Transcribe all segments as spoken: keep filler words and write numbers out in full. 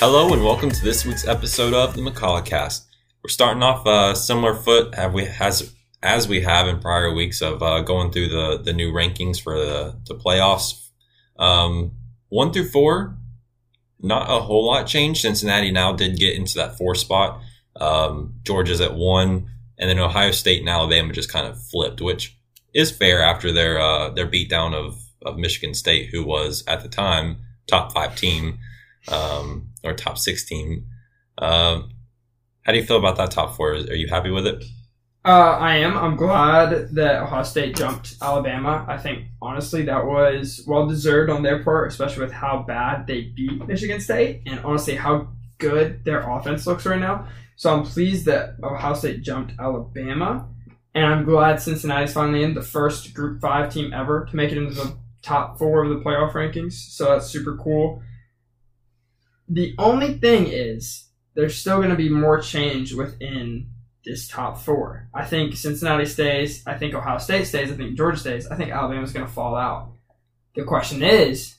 Hello and welcome to this week's episode of the McCulloughcast. We're starting off a uh, similar foot as we, as, as we have in prior weeks of uh, going through the, the new rankings for the, the playoffs. Um, one through four, not a whole lot changed. Cincinnati now did get into that four spot. Um, Georgia's at one, and then Ohio State and Alabama just kind of flipped, which is fair after their uh, their beatdown of, of Michigan State, who was at the time top five team. Um, or top six team. Um, how do you feel about that top four? Are you happy with it? Uh, I am. I'm glad that Ohio State jumped Alabama. I think, honestly, that was well-deserved on their part, especially with how bad they beat Michigan State and, honestly, how good their offense looks right now. So I'm pleased that Ohio State jumped Alabama, and I'm glad Cincinnati's finally in the first Group five team ever to make it into the top four of the playoff rankings. So that's super cool. The only thing is there's still going to be more change within this top four. I think Cincinnati stays. I think Ohio State stays. I think Georgia stays. I think Alabama's going to fall out. The question is,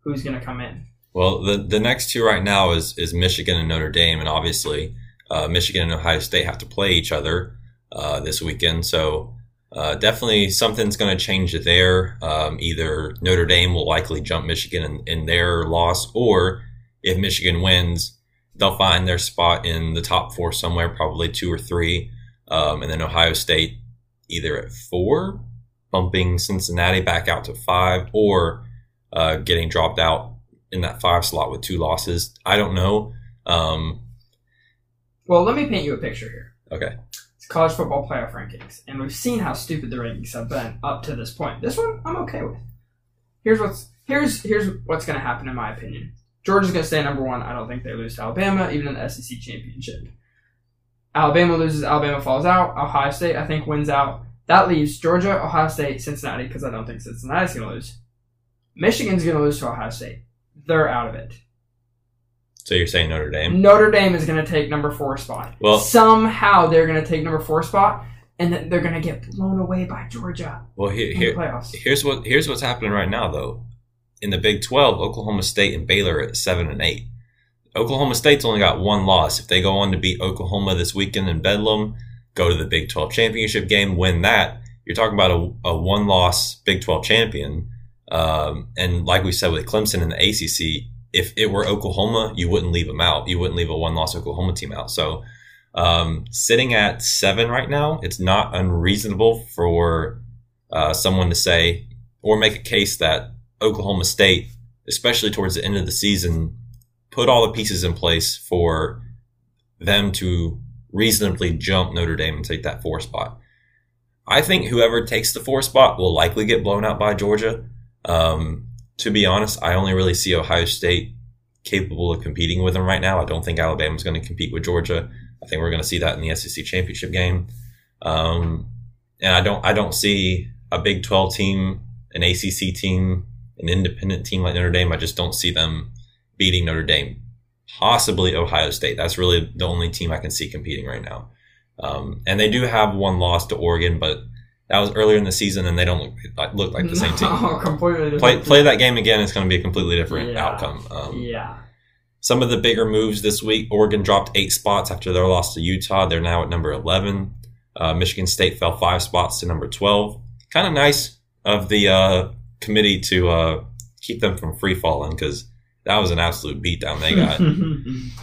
who's going to come in? Well, the, the next two right now is, is Michigan and Notre Dame, and obviously uh, Michigan and Ohio State have to play each other uh, this weekend. So uh, definitely something's going to change there. Um, either Notre Dame will likely jump Michigan in, in their loss, or if Michigan wins, they'll find their spot in the top four somewhere, probably two or three. Um, and then Ohio State either at four, bumping Cincinnati back out to five, or uh, getting dropped out in that five slot with two losses. I don't know. Um, well, let me paint you a picture here. Okay. It's college football playoff rankings, and we've seen how stupid the rankings have been up to this point. This one I'm okay with. Here's what's here's here's what's going to happen in my opinion. Georgia's going to stay number one. I don't think they lose to Alabama, even in the S E C championship. Alabama loses. Alabama falls out. Ohio State, I think, wins out. That leaves Georgia, Ohio State, Cincinnati, because I don't think Cincinnati's going to lose. Michigan's going to lose to Ohio State. They're out of it. So you're saying Notre Dame? Notre Dame is going to take number four spot. Well, somehow they're going to take number four spot, and then they're going to get blown away by Georgia. Well, here, here, in the playoffs. here's what here's what's happening right now, though. In the Big twelve, Oklahoma State and Baylor at seven and eight. Oklahoma State's only got one loss. If they go on to beat Oklahoma this weekend in Bedlam, go to the Big twelve championship game, win that, you're talking about a, a one-loss Big twelve champion. Um, and like we said with Clemson and the A C C, if it were Oklahoma, you wouldn't leave them out. You wouldn't leave a one-loss Oklahoma team out. So um, sitting at seven right now, it's not unreasonable for uh, someone to say or make a case that Oklahoma State, especially towards the end of the season, put all the pieces in place for them to reasonably jump Notre Dame and take that four spot. I think whoever takes the four spot will likely get blown out by Georgia. Um, to be honest, I only really see Ohio State capable of competing with them right now. I don't think Alabama's going to compete with Georgia. I think we're going to see that in the S E C championship game. Um, and I don't, I don't see a Big twelve team, an A C C team, an independent team like Notre Dame. I just don't see them beating Notre Dame. Possibly Ohio State. That's really the only team I can see competing right now. Um, and they do have one loss to Oregon, but that was earlier in the season, and they don't look like, look like the same team. No, completely different. Play, play that game again. It's going to be a completely different yeah. outcome. Um, yeah. Some of the bigger moves this week, Oregon dropped eight spots after their loss to Utah. They're now at number eleven. Uh, Michigan State fell five spots to number twelve. Kind of nice of the uh, – committee to uh, keep them from free falling, because that was an absolute beatdown they got.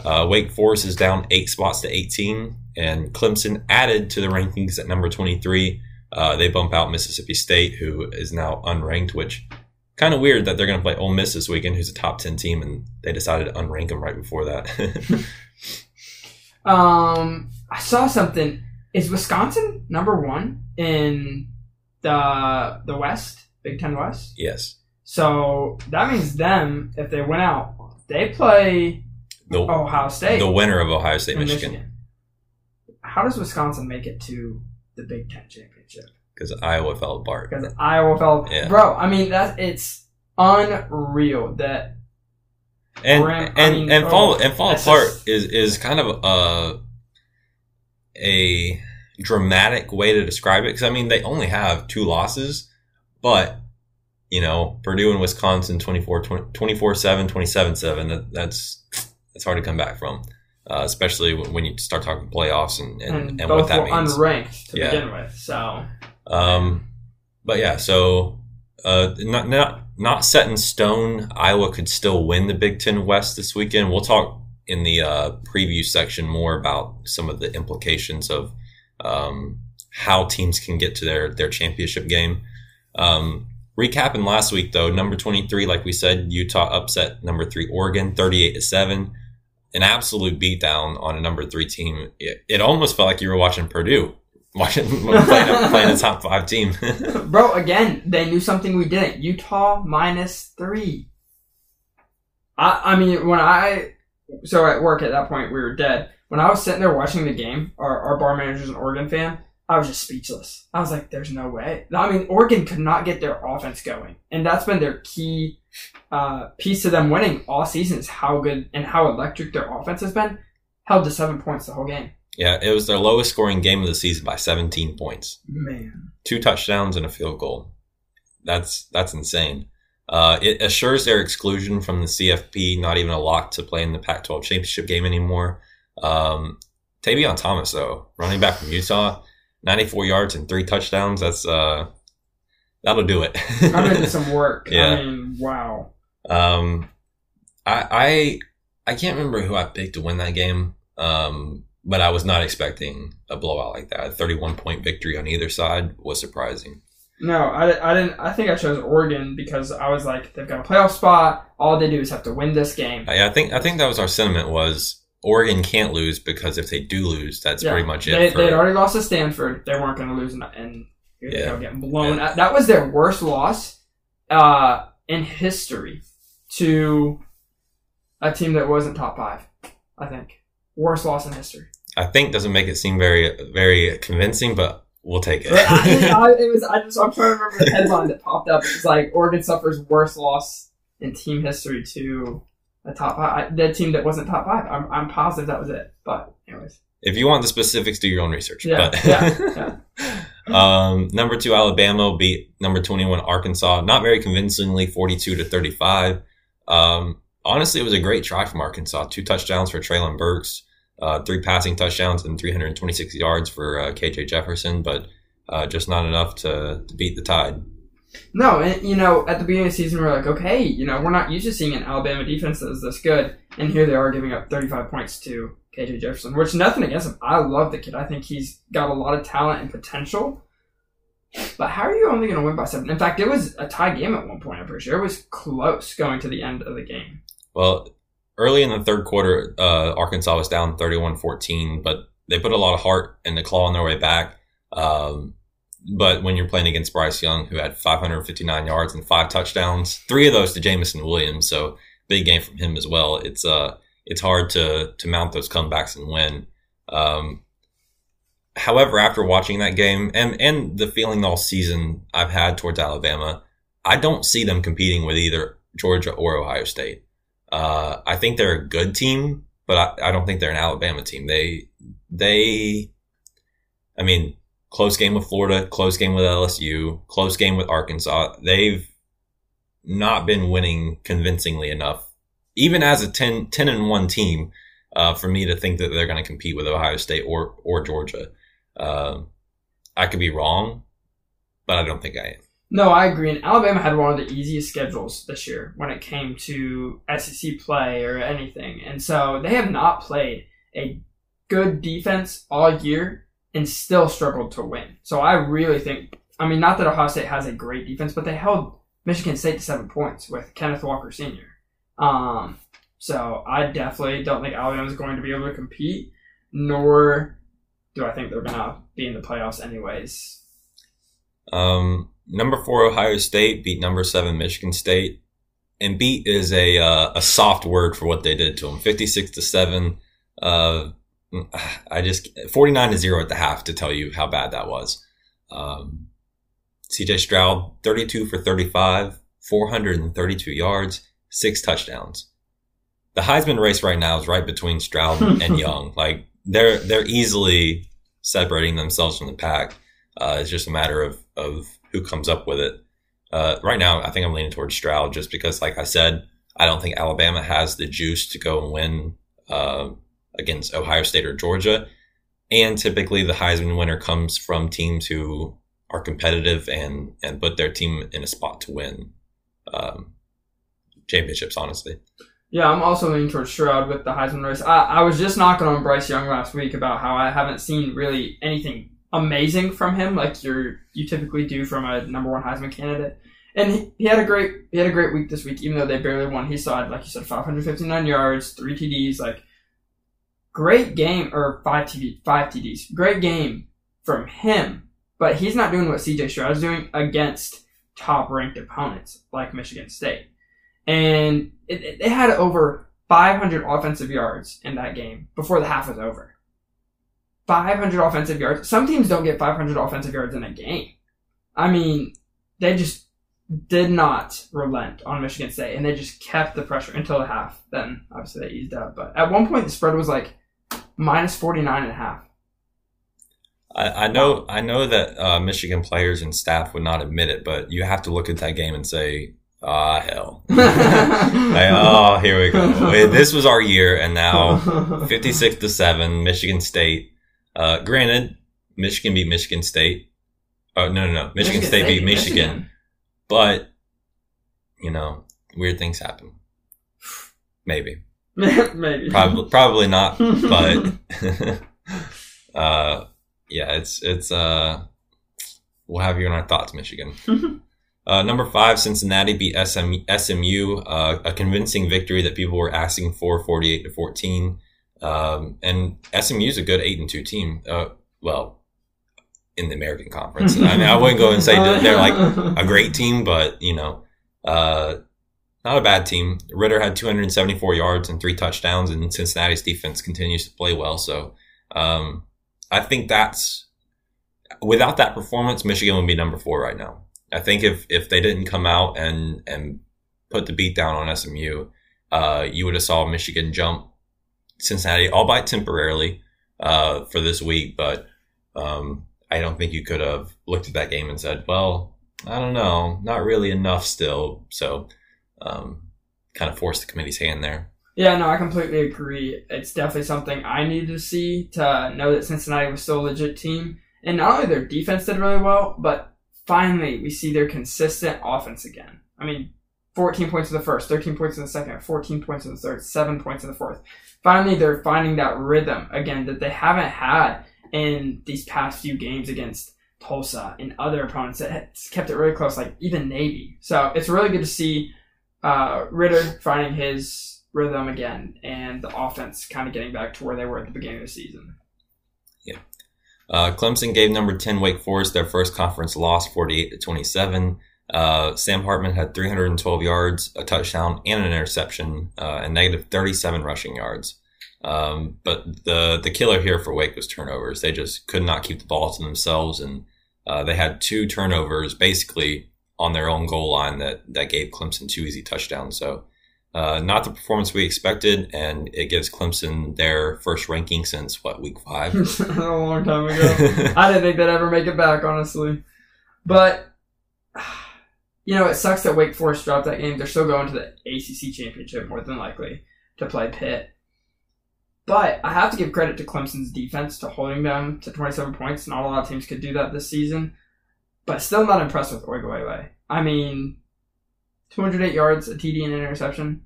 uh, Wake Forest is down eight spots to eighteen, and Clemson added to the rankings at number twenty-three. Uh, they bump out Mississippi State, who is now unranked, which kind of weird that they're going to play Ole Miss this weekend, who's a top ten team, and they decided to unrank them right before that. um, I saw something. Is Wisconsin number one in the the West? Big Ten West? Yes. So that means them, if they win out, they play the, Ohio State. The winner of Ohio State, Michigan. Michigan. How does Wisconsin make it to the Big Ten championship? Because Iowa fell apart. Because Iowa fell yeah. Bro, I mean, that's, it's unreal that... And Graham, and, I mean, and, oh, fall, and fall apart just, is, is kind of a... a dramatic way to describe it, because I mean, they only have two losses, but you know, Purdue and Wisconsin twenty-four seven, twenty-seven seven, that, that's that's hard to come back from, uh, especially when you start talking playoffs and, and, and, and what that means. Both were unranked to yeah. begin with, so. Um, but yeah, so uh, not not not set in stone. Iowa could still win the Big Ten West this weekend. We'll talk in the uh, preview section more about some of the implications of um, how teams can get to their, their championship game. Um, recapping last week, though, number twenty-three, like we said, Utah upset number three Oregon, thirty-eight to seven. An absolute beatdown on a number three team. It, it almost felt like you were watching Purdue. Watching playing, playing a top five team. Bro, again, they knew something we didn't. Utah minus three. I, I mean, when I... So at work at that point, we were dead. When I was sitting there watching the game, our, our bar manager's an Oregon fan, I was just speechless. I was like, there's no way. I mean, Oregon could not get their offense going. And that's been their key uh, piece to them winning all season, is how good and how electric their offense has been. Held to seven points the whole game. Yeah, it was their lowest scoring game of the season by seventeen points. Man. Two touchdowns and a field goal. That's that's insane. Uh, it assures their exclusion from the C F P, not even a lock to play in the Pac twelve championship game anymore. Um, Tavion Thomas, though, running back from Utah, ninety-four yards and three touchdowns. That's uh, that'll do it. I'm into some work. Yeah. I mean, wow. Um, I, I I can't remember who I picked to win that game, um, but I was not expecting a blowout like that. A thirty-one point victory on either side was surprising. No, I, I didn't. I think I chose Oregon because I was like, they've got a playoff spot. All they do is have to win this game. I, I think I think that was our sentiment, was Oregon can't lose, because if they do lose, that's yeah, pretty much it. They, for, they'd already lost to Stanford. They weren't going to lose, and, and here yeah, they go getting blown out. That was their worst loss uh, in history to a team that wasn't top five, I think. Worst loss in history. I think doesn't make it seem very, very convincing, but... We'll take it. I, I, it was, I just, I'm trying to remember the headline that popped up. It was like, Oregon suffers worst loss in team history to a top five. That team that wasn't top five. I'm, I'm positive that was it. But anyways. If you want the specifics, do your own research. Yeah, but. yeah, yeah. um, number two, Alabama beat number twenty-one, Arkansas. Not very convincingly, forty-two to thirty-five. Um, honestly, it was a great try from Arkansas. Two touchdowns for Traylon Burks. Uh, three passing touchdowns and three hundred twenty-six yards for uh, K J Jefferson, but uh, just not enough to, to beat the Tide. No, and you know, at the beginning of the season, we we're like, okay, you know, we're not used to seeing an Alabama defense that is this good, and here they are giving up thirty-five points to K J Jefferson, which, nothing against him. I love the kid. I think he's got a lot of talent and potential, but how are you only going to win by seven? In fact, it was a tie game at one point, I'm pretty sure. It was close going to the end of the game. Well, early in the third quarter, uh, Arkansas was down thirty-one fourteen, but they put a lot of heart and the claw on their way back. Um, but when you're playing against Bryce Young, who had five hundred fifty-nine yards and five touchdowns, three of those to Jamison Williams, so big game from him as well. It's uh, it's hard to to mount those comebacks and win. Um, however, after watching that game and, and the feeling all season I've had towards Alabama, I don't see them competing with either Georgia or Ohio State. Uh, I think they're a good team, but I, I don't think they're an Alabama team. They, they, I mean, close game with Florida, close game with L S U, close game with Arkansas. They've not been winning convincingly enough, even as a ten and one team, uh, for me to think that they're going to compete with Ohio State or, or Georgia. Uh, I could be wrong, but I don't think I am. No, I agree. And Alabama had one of the easiest schedules this year when it came to S E C play or anything. And so they have not played a good defense all year and still struggled to win. So I really think, I mean, not that Ohio State has a great defense, but they held Michigan State to seven points with Kenneth Walker Senior Um, so I definitely don't think Alabama is going to be able to compete, nor do I think they're going to be in the playoffs anyways. Um. Number four, Ohio State beat number seven, Michigan State. And beat is a uh, a soft word for what they did to them. fifty-six to seven. Uh, I just, forty-nine to zero at the half to tell you how bad that was. Um, C J Stroud, thirty-two for thirty-five, four hundred thirty-two yards, six touchdowns. The Heisman race right now is right between Stroud and Young. Like, they're, they're easily separating themselves from the pack. Uh, it's just a matter of of who comes up with it. Uh, right now, I think I'm leaning towards Stroud just because, like I said, I don't think Alabama has the juice to go and win uh, against Ohio State or Georgia. And typically the Heisman winner comes from teams who are competitive and, and put their team in a spot to win um, championships, honestly. Yeah, I'm also leaning towards Stroud with the Heisman race. I, I was just knocking on Bryce Young last week about how I haven't seen really anything amazing from him like you're you typically do from a number one Heisman candidate. And he, he had a great he had a great week this week, even though they barely won. He saw, like you said, five hundred fifty-nine yards, three T Ds, like great game, or five T D, five T Ds. Great game from him, but he's not doing what C J Stroud is doing against top-ranked opponents like Michigan State. And it, it, they had over five hundred offensive yards in that game before the half was over. five hundred offensive yards. Some teams don't get five hundred offensive yards in a game. I mean, they just did not relent on Michigan State, and they just kept the pressure until the half. Then, obviously, they eased up. But at one point, the spread was like minus forty-nine and a half. I, I know I know that uh, Michigan players and staff would not admit it, but you have to look at that game and say, ah, hell. Like, oh, here we go. This was our year, and now fifty-six to seven, Michigan State. Uh, granted, Michigan beat Michigan State. Oh, no, no, no. Michigan, Michigan State, State beat Michigan. Michigan. But, you know, weird things happen. Maybe. Maybe. Probably, probably not, but uh, yeah, it's, it's, uh, we'll have you in our thoughts, Michigan. Uh, number five, Cincinnati beat S M U, uh, a convincing victory that people were asking for, forty-eight to fourteen. Um, and S M U is a good eight and two team. Uh, well, in the American Conference. I mean, I wouldn't go and say that they're like a great team, but you know, uh, not a bad team. Ritter had two hundred seventy-four yards and three touchdowns, and Cincinnati's defense continues to play well. So, um, I think that's, without that performance, Michigan would be number four right now. I think if, if they didn't come out and, and put the beat down on S M U, uh, you would have saw Michigan jump Cincinnati, albeit temporarily, uh, for this week. But, um, I don't think you could have looked at that game and said, well, I don't know, not really enough still. So, um, kind of forced the committee's hand there. Yeah, no, I completely agree. It's definitely something I needed to see to know that Cincinnati was still a legit team. And not only their defense did really well, but finally we see their consistent offense again. I mean, fourteen points in the first, thirteen points in the second, fourteen points in the third, seven points in the fourth. Finally, they're finding that rhythm again that they haven't had in these past few games against Tulsa and other opponents that kept it really close, like even Navy. So it's really good to see uh, Ritter finding his rhythm again and the offense kind of getting back to where they were at the beginning of the season. Yeah. Uh, Clemson gave number ten Wake Forest their first conference loss, forty-eight to twenty-seven. Uh, Sam Hartman had three hundred twelve yards, a touchdown, and an interception, uh, and negative thirty-seven rushing yards. Um, but the the killer here for Wake was turnovers. They just could not keep the ball to themselves, and uh, they had two turnovers basically on their own goal line that, that gave Clemson two easy touchdowns. So uh, not the performance we expected, and it gives Clemson their first ranking since, what, week five? A long time ago. I didn't think they'd ever make it back, honestly. But, you know, it sucks that Wake Forest dropped that game. They're still going to the A C C championship, more than likely, to play Pitt. But I have to give credit to Clemson's defense to holding them to twenty-seven points. Not a lot of teams could do that this season. But still not impressed with Oigwewe. I mean, two hundred eight yards, a T D, and an interception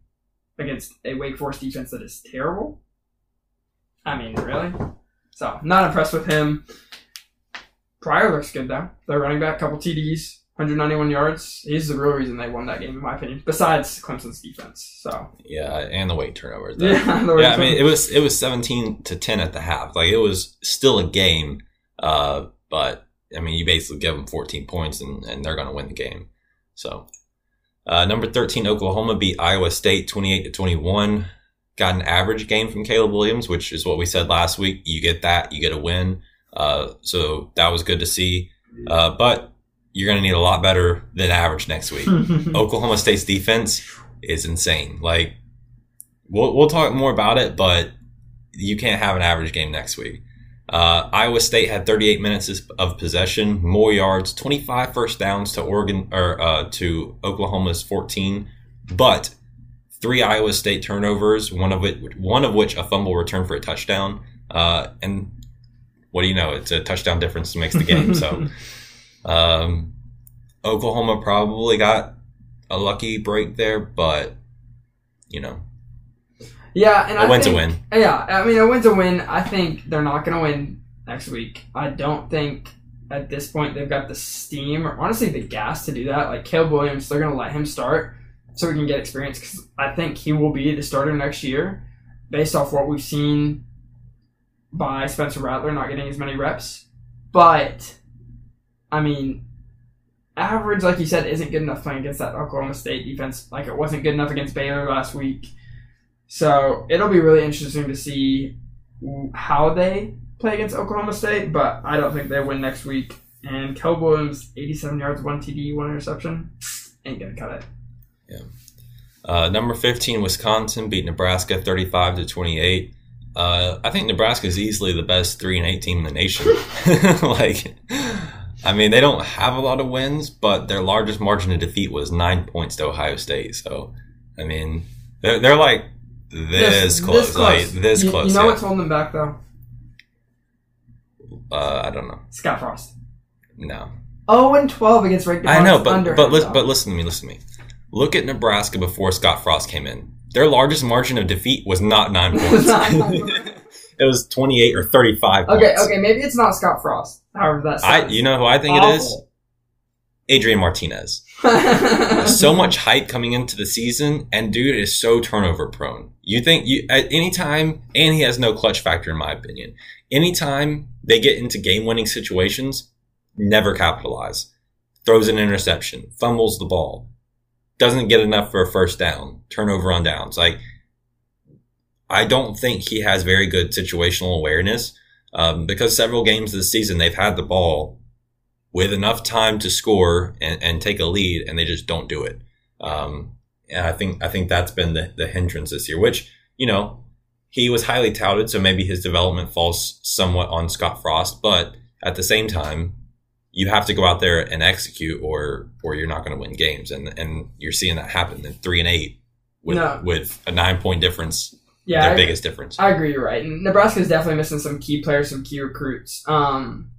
against a Wake Forest defense that is terrible? I mean, really? So, not impressed with him. Pryor looks good, though. They're running back, a couple T Ds, one hundred ninety-one yards. He's the real reason they won that game, in my opinion. Besides Clemson's defense, so yeah, and the weight turnovers. Though. Yeah, the weight yeah. Turnovers. I mean, it was it was seventeen to ten at the half. Like it was still a game, uh, but I mean, you basically give them fourteen points, and, and they're going to win the game. So uh, number thirteen, Oklahoma beat Iowa State twenty-eight to twenty-one. Got an average game from Caleb Williams, which is what we said last week. You get that, you get a win. Uh, so that was good to see, uh, but you're going to need a lot better than average next week. Oklahoma State's defense is insane. Like, we'll we'll talk more about it, but you can't have an average game next week. Uh, Iowa State had thirty-eight minutes of possession, more yards, twenty-five first downs to Oregon or uh, to Oklahoma's fourteen, but three Iowa State turnovers, one of it, one of which a fumble return for a touchdown. Uh, and what do you know? It's a touchdown difference that makes the game. So um, Oklahoma probably got a lucky break there, but you know. Yeah, and a I win's think, a win. Yeah, I mean, a win's a win. I think they're not going to win next week. I don't think at this point they've got the steam or honestly the gas to do that. Like Caleb Williams, they're going to let him start so we can get experience because I think he will be the starter next year based off what we've seen by Spencer Rattler not getting as many reps. But, I mean, average, like you said, isn't good enough playing against that Oklahoma State defense. Like it wasn't good enough against Baylor last week. So it'll be really interesting to see how they play against Oklahoma State, but I don't think they win next week. And Caleb Williams, eighty-seven yards, one T D, one interception, ain't gonna cut it. Yeah. Uh, number fifteen, Wisconsin beat Nebraska thirty-five to twenty-eight. Uh, I think Nebraska is easily the best three and eight team in the nation. Like, I mean, they don't have a lot of wins, but their largest margin of defeat was nine points to Ohio State. So, I mean, they're, they're like. This, this close, this close. Like, this you, close. You know yeah. what's holding them back, though? Uh, I don't know. Scott Frost. No. oh and twelve against ranked opponents. I know, but under but, li- but listen to me, listen to me. Look at Nebraska before Scott Frost came in. Their largest margin of defeat was not nine points. not nine points. It was twenty-eight or thirty-five points. Okay, okay, maybe it's not Scott Frost. However, that's I. You know who I think awful. It is? Adrian Martinez. So much hype coming into the season, and dude is so turnover prone. You think you at any time, and he has no clutch factor in my opinion. Anytime they get into game-winning situations, never capitalize. Throws an interception, fumbles the ball, doesn't get enough for a first down, turnover on downs. Like, I don't think he has very good situational awareness um, because several games this season they've had the ball with enough time to score and, and take a lead, and they just don't do it. Um, and I think I think that's been the, the hindrance this year. Which, you know, he was highly touted, so maybe his development falls somewhat on Scott Frost. But at the same time, you have to go out there and execute, or or you're not going to win games. And and you're seeing that happen in three and eight with no. with a nine point difference. Yeah, their I, biggest difference. I agree. You're right. And Nebraska is definitely missing some key players, some key recruits. Um,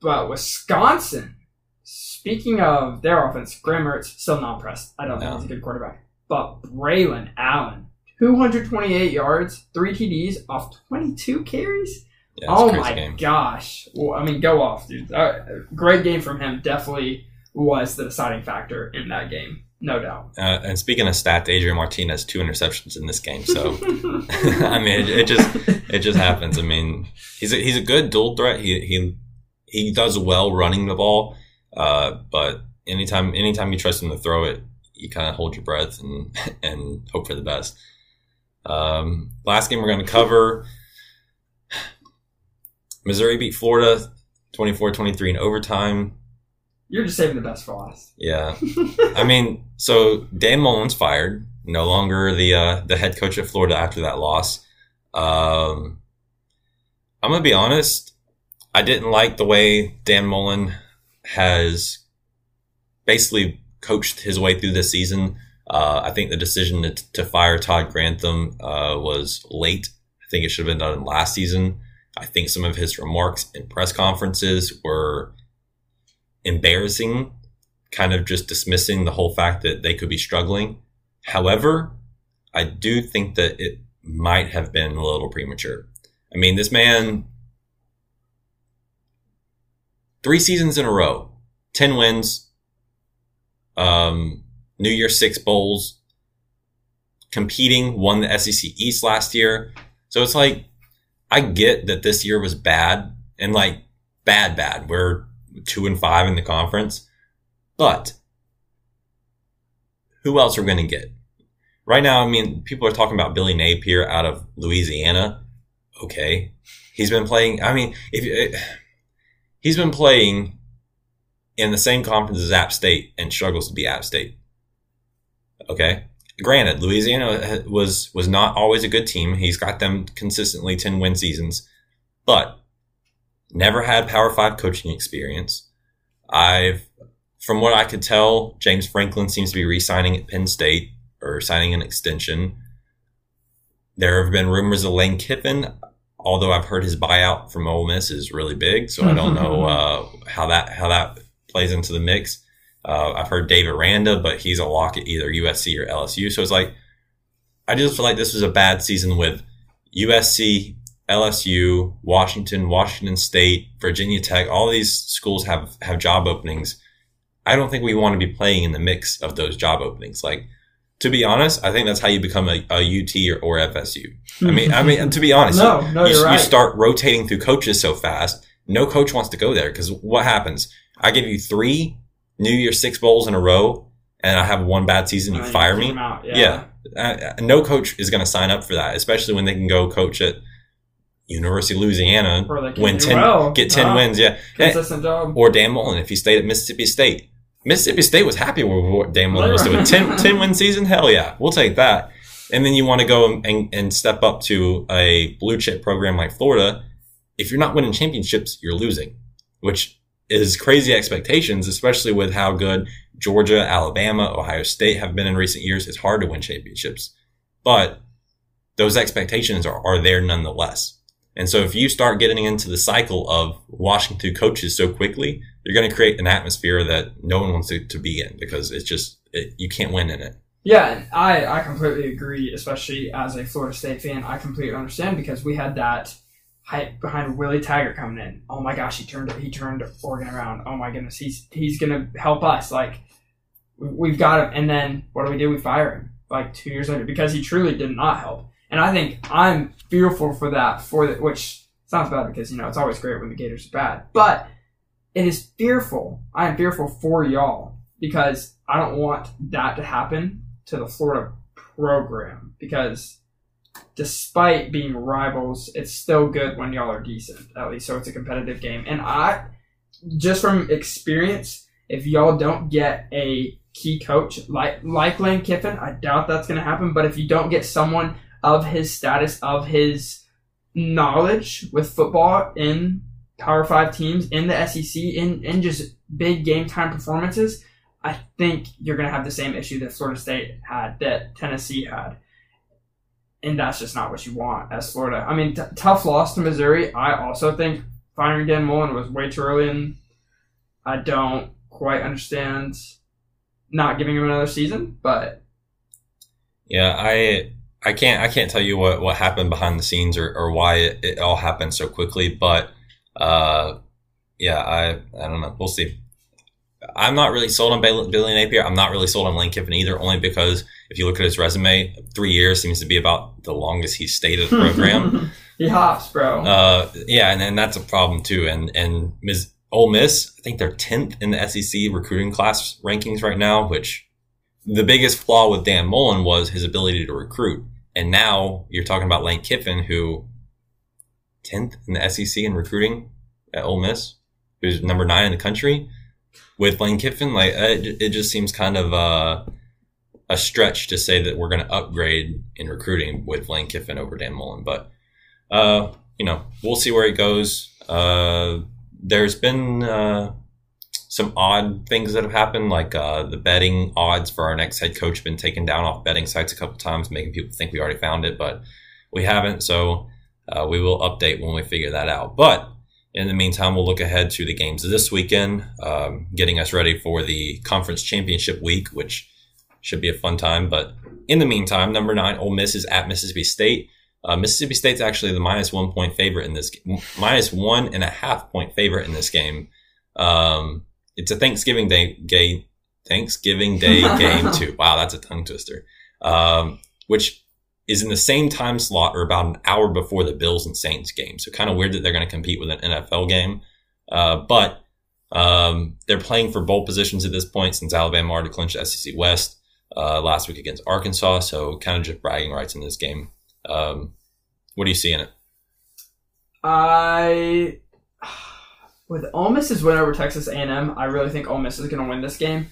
But Wisconsin, speaking of their offense, Graham Mertz, still not impressed. I don't think he's a good quarterback. But Braylon Allen, two hundred twenty-eight yards, three T Ds off twenty-two carries? Yeah, oh, my game. Gosh. Well, I mean, go off, dude. Uh, great game from him. Definitely was the deciding factor in that game. No doubt. Uh, and speaking of stats, Adrian Martinez, two interceptions in this game. So, I mean, it, it just it just happens. I mean, he's a, he's a good dual threat. He he... He does well running the ball, uh, but anytime anytime you trust him to throw it, you kind of hold your breath and and hope for the best. Um, last game we're going to cover, Missouri beat Florida twenty-four twenty-three in overtime. You're just saving the best for last. Yeah. I mean, so Dan Mullen's fired, no longer the uh, the head coach at Florida after that loss. Um, I'm going to be honest. I didn't like the way Dan Mullen has basically coached his way through this season. Uh, I think the decision to, to fire Todd Grantham uh, was late. I think it should have been done last season. I think some of his remarks in press conferences were embarrassing, kind of just dismissing the whole fact that they could be struggling. However, I do think that it might have been a little premature. I mean, this man... Three seasons in a row, ten wins, um, New Year's Six Bowls, competing, won the S E C East last year. So it's like, I get that this year was bad, and like, bad, bad. We're two and five in the conference. But who else are we going to get? Right now, I mean, people are talking about Billy Napier out of Louisiana. Okay. He's been playing, I mean, if you... He's been playing in the same conference as App State and struggles to be App State. Okay. Granted, Louisiana was was not always a good team. He's got them consistently ten win seasons. But never had Power Five coaching experience. I've, from what I could tell, James Franklin seems to be re-signing at Penn State or signing an extension. There have been rumors of Lane Kiffin, although I've heard his buyout from Ole Miss is really big, so I don't know uh, how that how that plays into the mix. Uh, I've heard Dave Aranda, but he's a lock at either U S C or L S U. So it's like, I just feel like this was a bad season with U S C, L S U, Washington, Washington State, Virginia Tech. All these schools have, have job openings. I don't think we want to be playing in the mix of those job openings. Like, to be honest, I think that's how you become a, a U T or, or F S U. I mean, I mean, to be honest, no, no, you, you're right. You start rotating through coaches so fast. No coach wants to go there because what happens? I give you three New Year's Six bowls in a row, and I have one bad season. You I fire me. Out, yeah, yeah. I, I, no coach is going to sign up for that, especially when they can go coach at University of Louisiana, or they win ten, well. get ten uh, wins. Yeah, consistent job. Or Dan Mullen if he stayed at Mississippi State. Mississippi State was happy with what Dan Mullen was doing. ten, ten win season? Hell yeah. We'll take that. And then you want to go and, and, and step up to a blue chip program like Florida. If you're not winning championships, you're losing, which is crazy expectations, especially with how good Georgia, Alabama, Ohio State have been in recent years. It's hard to win championships, but those expectations are, are there nonetheless. And so if you start getting into the cycle of washing through coaches so quickly, you're going to create an atmosphere that no one wants to, to be in because it's just it, you can't win in it. Yeah, I, I completely agree, especially as a Florida State fan. I completely understand because we had that hype behind Willie Taggart coming in. Oh, my gosh, he turned he turned Oregon around. Oh, my goodness, he's he's going to help us. Like, we've got him. And then what do we do? We fire him like two years later because he truly did not help. And I think I'm fearful for that, for the, which sounds bad because, you know, it's always great when the Gators are bad. But it is fearful. I am fearful for y'all because I don't want that to happen to the Florida program because despite being rivals, it's still good when y'all are decent, at least. So it's a competitive game. And I, just from experience, if y'all don't get a key coach like, like Lane Kiffin, I doubt that's going to happen. But if you don't get someone of his status, of his knowledge with football in Power five teams, in the S E C, in, in just big game time performances, I think you're going to have the same issue that Florida State had, that Tennessee had. And that's just not what you want as Florida. I mean, t- tough loss to Missouri. I also think firing Dan Mullen was way too early, and I don't quite understand not giving him another season, but... Yeah, I... I can't I can't tell you what, what happened behind the scenes or, or why it, it all happened so quickly, but uh, yeah, I I don't know. We'll see. I'm not really sold on Billy Napier. I'm not really sold on Lane Kiffin either, only because if you look at his resume, three years seems to be about the longest he's stayed at the program. He hops, bro. Uh, yeah, and, and that's a problem too. And and Miz Ole Miss, I think they're tenth in the S E C recruiting class rankings right now, which the biggest flaw with Dan Mullen was his ability to recruit. And now you're talking about Lane Kiffin, who tenth in the S E C in recruiting at Ole Miss, who's number nine in the country. With Lane Kiffin, like it, it just seems kind of uh, a stretch to say that we're going to upgrade in recruiting with Lane Kiffin over Dan Mullen. But uh, you know, we'll see where it goes. Uh, there's been uh, some odd things that have happened, like uh, the betting odds for our next head coach have been taken down off betting sites a couple times, making people think we already found it, but we haven't. So uh, we will update when we figure that out. But in the meantime, we'll look ahead to the games this weekend, um, getting us ready for the conference championship week, which should be a fun time. But in the meantime, number nine, Ole Miss is at Mississippi State. Uh, Mississippi State's actually the minus one point favorite in this, minus one and a half point favorite in this game. Um, It's a Thanksgiving Day game, Thanksgiving Day game too. Wow, that's a tongue twister. Um, which is in the same time slot or about an hour before the Bills and Saints game. So kind of weird that they're going to compete with an N F L game. Uh, but um, they're playing for bowl positions at this point since Alabama already clinched S E C West uh, last week against Arkansas. So kind of just bragging rights in this game. Um, what do you see in it? I... With Ole Miss's win over Texas A and M, I really think Ole Miss is going to win this game.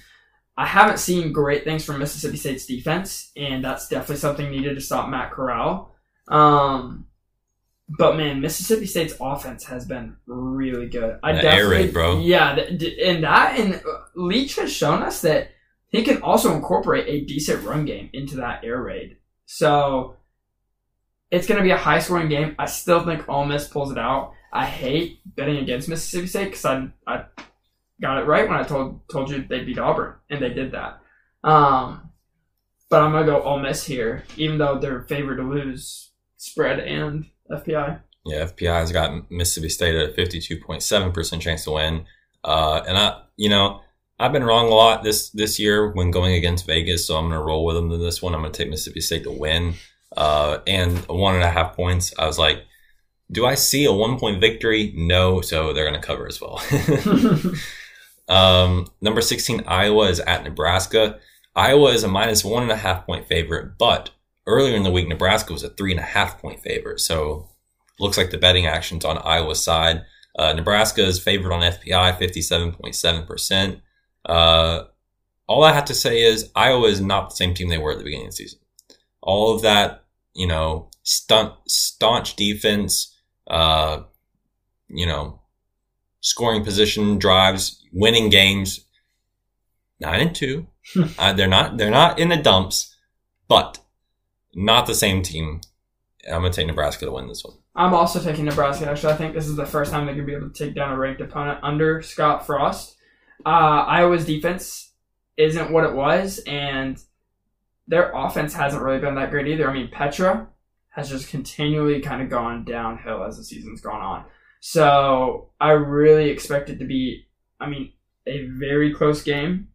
I haven't seen great things from Mississippi State's defense, and that's definitely something needed to stop Matt Corral. Um, But, man, Mississippi State's offense has been really good. I that definitely, air raid, bro. Yeah, and that, and Leach has shown us that he can also incorporate a decent run game into that air raid. So, it's going to be a high-scoring game. I still think Ole Miss pulls it out. I hate betting against Mississippi State because I, I got it right when I told told you they beat Auburn, and they did that. Um, but I'm going to go Ole Miss here, even though they're favored to lose spread and F P I. Yeah, F P I has got Mississippi State at a fifty-two point seven percent chance to win. Uh, and, I, you know, I've been wrong a lot this, this year when going against Vegas, so I'm going to roll with them in this one. I'm going to take Mississippi State to win. Uh, and one and a half points, I was like, do I see a one-point victory? No, so they're going to cover as well. um, number sixteen, Iowa is at Nebraska. Iowa is a minus one and a half point favorite, but earlier in the week, Nebraska was a three and a half point favorite. So looks like the betting action's on Iowa's side. Uh, Nebraska is favored on F P I, fifty-seven point seven percent. Uh, all I have to say is Iowa is not the same team they were at the beginning of the season. All of that, you know, stunt, staunch defense, uh, you know, scoring position drives, winning games, nine and two. uh, they're not, they're not in the dumps, but not the same team. I'm going to take Nebraska to win this one. I'm also taking Nebraska. Actually, I think this is the first time they're going to be able to take down a ranked opponent under Scott Frost. Uh, Iowa's defense isn't what it was, and their offense hasn't really been that great either. I mean, Petra has just continually kind of gone downhill as the season's gone on. So I really expect it to be, I mean, a very close game,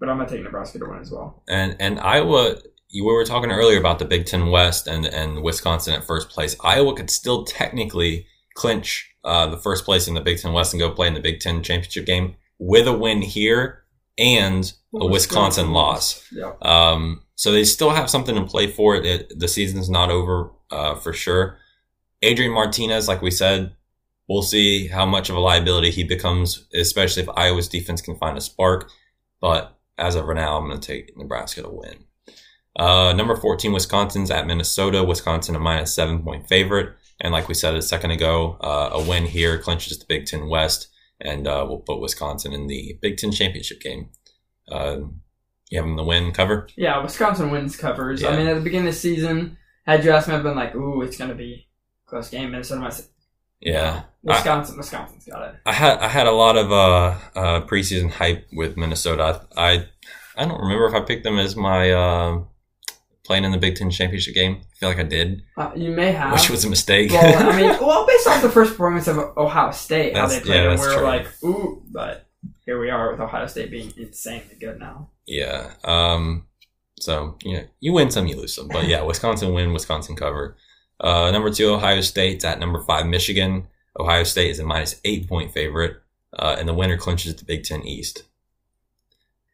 but I'm going to take Nebraska to win as well. And and Iowa, we were talking earlier about the Big Ten West and, and Wisconsin at first place. Iowa could still technically clinch uh, the first place in the Big Ten West and go play in the Big Ten championship game with a win here and a Wisconsin loss. Yeah. Um, so they still have something to play for. It, it, the season's not over uh, for sure. Adrian Martinez, like we said, we'll see how much of a liability he becomes, especially if Iowa's defense can find a spark. But as of right now, I'm going to take Nebraska to win. Uh, number fourteen, Wisconsin's at Minnesota. Wisconsin a minus seven-point favorite. And like we said a second ago, uh, a win here clinches the Big Ten West. And uh, we'll put Wisconsin in the Big Ten championship game. Uh, you have them the win cover? Yeah, Wisconsin wins covers. Yeah. I mean, at the beginning of the season, had you asked me, I've been like, ooh, it's going to be a close game. Minnesota might say, yeah. Wisconsin, I, Wisconsin's got it. I had I had a lot of uh, uh, preseason hype with Minnesota. I, I I don't remember if I picked them as my uh, playing in the Big Ten championship game. I feel like I did. Uh, you may have. Which was a mistake. Well, I mean, well, based off the first performance of Ohio State, that's, how they played, yeah, we're true. Like, ooh, but here we are with Ohio State being insanely good now. Yeah. Um, so, you know, you win some, you lose some. But, yeah, Wisconsin win, Wisconsin cover. Uh, number two, Ohio State's at number five, Michigan. Ohio State is a minus eight-point favorite, uh, and the winner clinches the Big Ten East.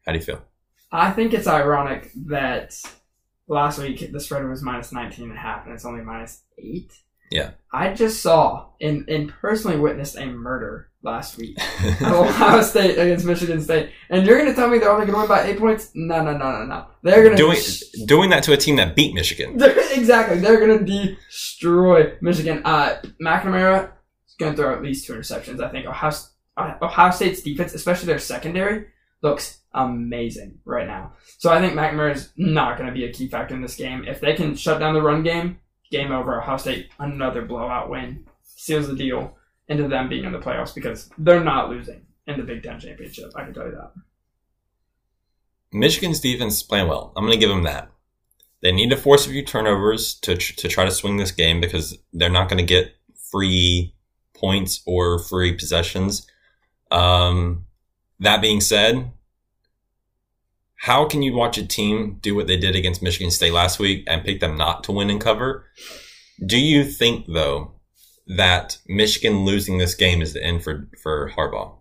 How do you feel? I think it's ironic that last week the spread was minus nineteen and a half, and it's only minus eight. Yeah. I just saw and, and personally witnessed a murder last week. Ohio State against Michigan State. And you're going to tell me they're only going to win by eight points? No, no, no, no, no. They're going to doing, sh- doing that to a team that beat Michigan. They're, exactly. They're going to destroy Michigan. Uh, McNamara is going to throw at least two interceptions. I think Ohio, Ohio State's defense, especially their secondary, looks amazing right now. So I think McNamara is not going to be a key factor in this game. If they can shut down the run game, game over. Ohio State, another blowout win, seals the deal into them being in the playoffs because they're not losing in the Big Ten championship. I can tell you that. Michigan's defense is playing well. I'm going to give them that. They need to force a few turnovers to to try to swing this game because they're not going to get free points or free possessions. Um, that being said, how can you watch a team do what they did against Michigan State last week and pick them not to win and cover? Do you think, though, that Michigan losing this game is the end for, for Harbaugh?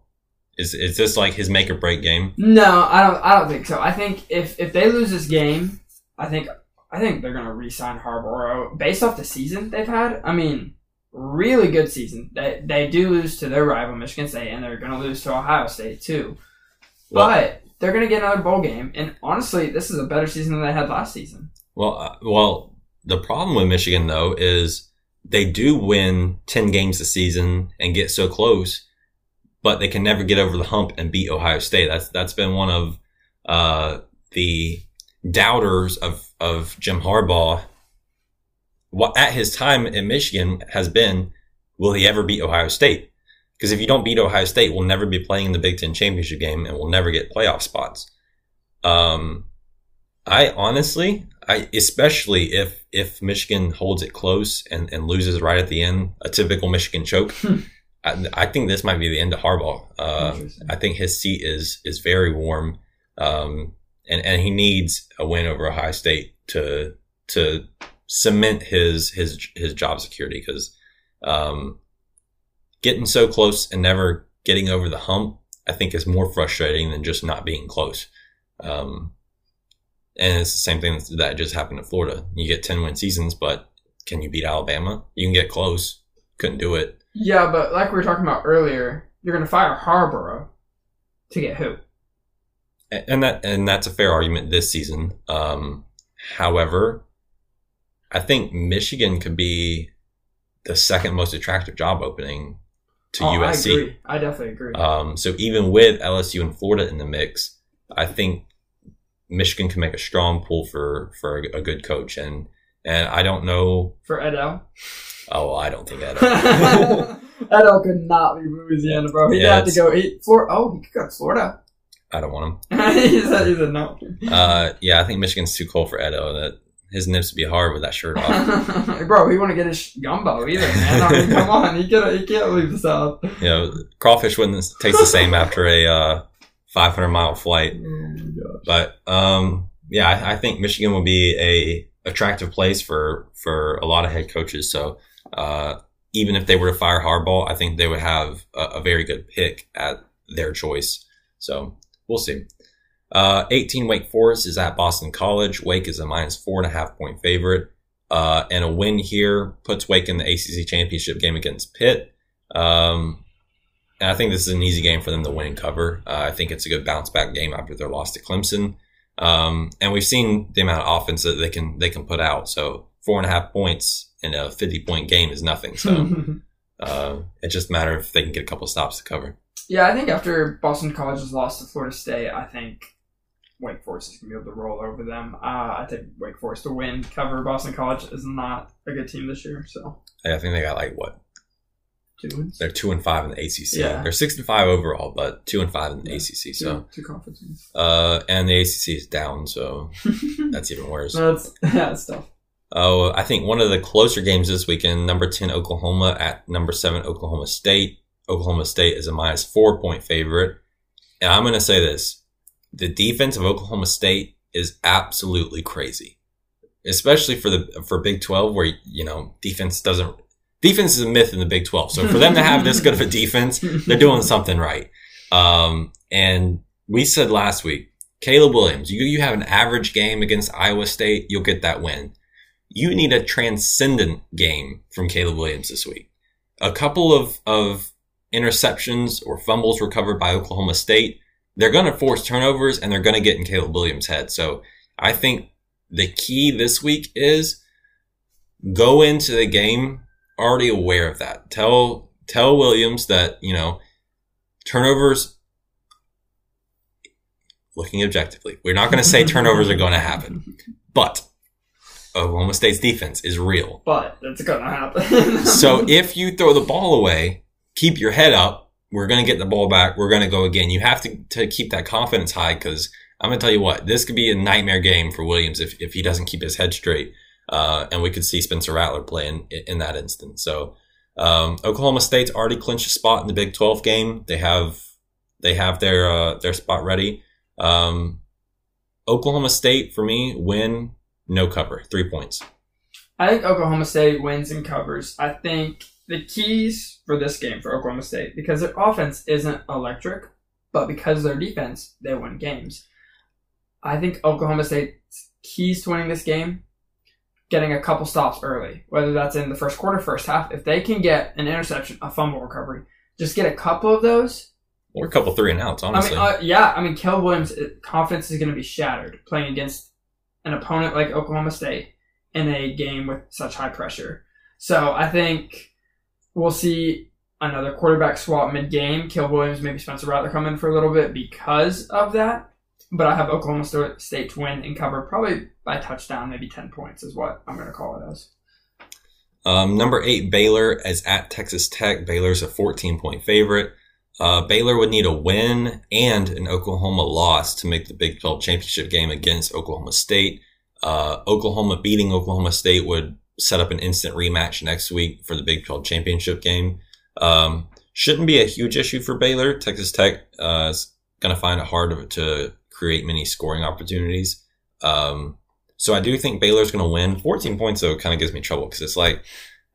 Is is this like his make or break game? No, I don't I don't think so. I think if, if they lose this game, I think I think they're gonna re-sign Harbaugh based off the season they've had. I mean, really good season. They they do lose to their rival Michigan State and they're gonna lose to Ohio State too. Well, but they're going to get another bowl game. And honestly, this is a better season than they had last season. Well, uh, well, the problem with Michigan, though, is they do win ten games a season and get so close, but they can never get over the hump and beat Ohio State. That's, that's been one of, uh, the doubters of, of Jim Harbaugh. What at his time in Michigan has been, will he ever beat Ohio State? Because if you don't beat Ohio State, we'll never be playing in the Big Ten championship game and we'll never get playoff spots. Um, I honestly, I, especially if, if Michigan holds it close and, and loses right at the end, a typical Michigan choke, hmm. I, I think this might be the end of Harbaugh. Uh, I think his seat is, is very warm. Um, and, and he needs a win over Ohio State to, to cement his, his, his job security. Cause, um, getting so close and never getting over the hump, I think is more frustrating than just not being close. Um, And it's the same thing that just happened in Florida. You get ten-win seasons, but can you beat Alabama? You can get close. Couldn't do it. Yeah, but like we were talking about earlier, you're going to fire Harbaugh to get who? And that and that's a fair argument this season. Um, however, I think Michigan could be the second most attractive job opening to U S C. I agree. I definitely agree. Um, so even with L S U and Florida in the mix, I think Michigan can make a strong pull for, for a, a good coach. And, and I don't know. For Edel? Oh, I don't think Edel. Edel could not be Louisiana, bro. He'd yeah, have to go eat. Flor- oh, he could go to Florida. I don't want him. He said he's a no. Uh, yeah, I think Michigan's too cold for Edel. That his nips would be hard with that shirt off. Bro, he wouldn't get his gumbo either, man. I mean, come on. He can't, he can't leave the South. You know, crawfish wouldn't taste the same after a uh, five hundred mile flight. Mm. But, um, yeah, I, I think Michigan will be a attractive place for, for a lot of head coaches. So, uh, even if they were to fire Harbaugh, I think they would have a, a very good pick at their choice. So we'll see. Uh, eighteen Wake Forest is at Boston College. Wake is a minus four and a half point favorite. Uh, and a win here puts Wake in the A C C championship game against Pitt. Um, And I think this is an easy game for them to win and cover. Uh, I think it's a good bounce back game after their loss to Clemson. Um, and we've seen the amount of offense that they can, they can put out. So four and a half points in a fifty point game is nothing. So, uh, it's just a matter of if they can get a couple stops to cover. Yeah. I think after Boston College's loss to Florida State, I think Wake Forest is going to be able to roll over them. Uh, I think Wake Forest to win, cover. Boston College is not a good team this year. So I think they got like what? Two They're two and five in the A C C. Yeah. They're six and five overall, but two and five in the yeah. A C C. So two, two conferences. Uh, and the A C C is down, so that's even worse. That's that's tough. Oh, I think one of the closer games this weekend: number ten Oklahoma at number seven Oklahoma State. Oklahoma State is a minus four point favorite, and I'm going to say this: the defense of Oklahoma State is absolutely crazy, especially for the for Big twelve, where you know defense doesn't. Defense is a myth in the Big twelve. So for them to have this good of a defense, they're doing something right. Um, and we said last week, Caleb Williams, you, you have an average game against Iowa State, you'll get that win. You need a transcendent game from Caleb Williams this week. A couple of, of interceptions or fumbles recovered by Oklahoma State, they're going to force turnovers and they're going to get in Caleb Williams' head. So I think the key this week is go into the game already aware of that. Tell tell Williams that, you know, turnovers, looking objectively, we're not going to say turnovers are going to happen, but Oklahoma State's defense is real. But it's going to happen. So if you throw the ball away, keep your head up. We're going to get the ball back. We're going to go again. You have to, to keep that confidence high because I'm going to tell you what, this could be a nightmare game for Williams if, if he doesn't keep his head straight. Uh, and we could see Spencer Rattler play in, in that instance. So, um, Oklahoma State's already clinched a spot in the Big twelve game. They have, they have their, uh, their spot ready. Um, Oklahoma State for me, win, no cover, three points. I think Oklahoma State wins and covers. I think the keys for this game for Oklahoma State, because their offense isn't electric, but because of their defense, they win games. I think Oklahoma State's keys to winning this game, getting a couple stops early, whether that's in the first quarter, first half. If they can get an interception, a fumble recovery, just get a couple of those. Or a couple three and outs, honestly. I mean, uh, yeah, I mean, Caleb Williams' confidence is going to be shattered playing against an opponent like Oklahoma State in a game with such high pressure. So I think we'll see another quarterback swap mid-game. Caleb Williams, maybe Spencer Rattler come in for a little bit because of that. But I have Oklahoma State to win and cover probably by touchdown, maybe ten points is what I'm going to call it as. Um, number eight, Baylor is at Texas Tech. Baylor's a fourteen-point favorite. Uh, Baylor would need a win and an Oklahoma loss to make the Big twelve championship game against Oklahoma State. Uh, Oklahoma beating Oklahoma State would set up an instant rematch next week for the Big twelve championship game. Um, shouldn't be a huge issue for Baylor. Texas Tech uh, is going to find it hard to create many scoring opportunities. Um, so I do think Baylor's going to win. fourteen points, though, kind of gives me trouble because it's like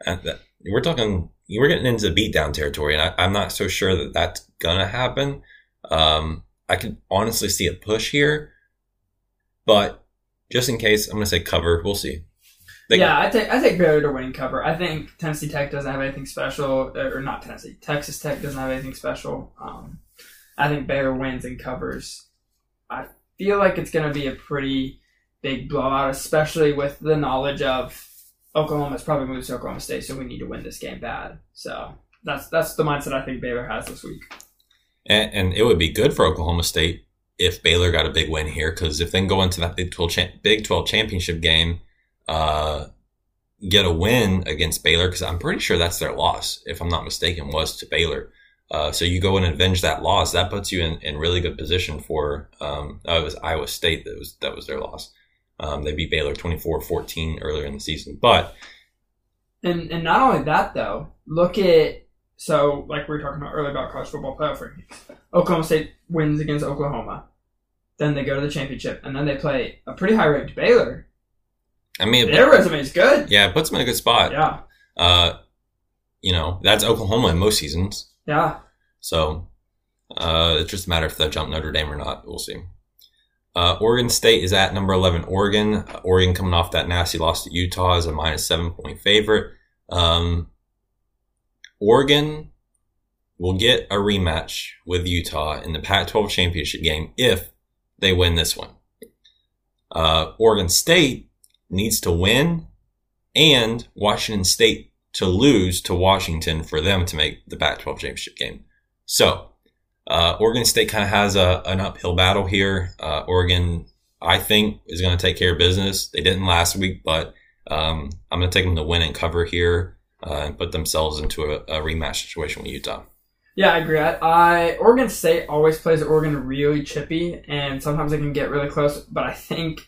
we're talking – you were getting into beatdown territory, and I, I'm not so sure that that's going to happen. Um, I could honestly see a push here, but just in case, I'm going to say cover. We'll see. They yeah, go. I take I take Baylor to win cover. I think Tennessee Tech doesn't have anything special, or not Tennessee, Texas Tech doesn't have anything special. Um, I think Baylor wins and covers. I feel like it's going to be a pretty big blowout, especially with the knowledge of Oklahoma's probably moved to Oklahoma State, so we need to win this game bad. So that's that's the mindset I think Baylor has this week. And, and it would be good for Oklahoma State if Baylor got a big win here, because if they can go into that Big twelve, Big twelve championship game, uh, get a win against Baylor, because I'm pretty sure that's their loss, if I'm not mistaken, was to Baylor. Uh, so you go and avenge that loss. That puts you in, in really good position for um, – oh, it was Iowa State that was that was their loss. Um, they beat Baylor twenty-four fourteen earlier in the season. But and and not only that, though, look at – so like we were talking about earlier about college football playoff rankings. Oklahoma State wins against Oklahoma. Then they go to the championship, and then they play a pretty high-ranked Baylor. I mean, their resume is good. Yeah, it puts them in a good spot. Yeah. Uh, you know, that's Oklahoma in most seasons. Yeah. So uh, it's just a matter if they jump Notre Dame or not. We'll see. Uh, Oregon State is at number eleven, Oregon. Uh, Oregon coming off that nasty loss to Utah is a minus seven-point favorite. Um, Oregon will get a rematch with Utah in the Pac twelve championship game if they win this one. Uh, Oregon State needs to win and Washington State to lose to Washington for them to make the Pac twelve championship game. So... Uh, Oregon State kind of has a, an uphill battle here. Uh, Oregon, I think, is going to take care of business. They didn't last week, but um, I'm going to take them to win and cover here uh, and put themselves into a, a rematch situation with Utah. Yeah, I agree. I, I Oregon State always plays Oregon really chippy, and sometimes they can get really close, but I think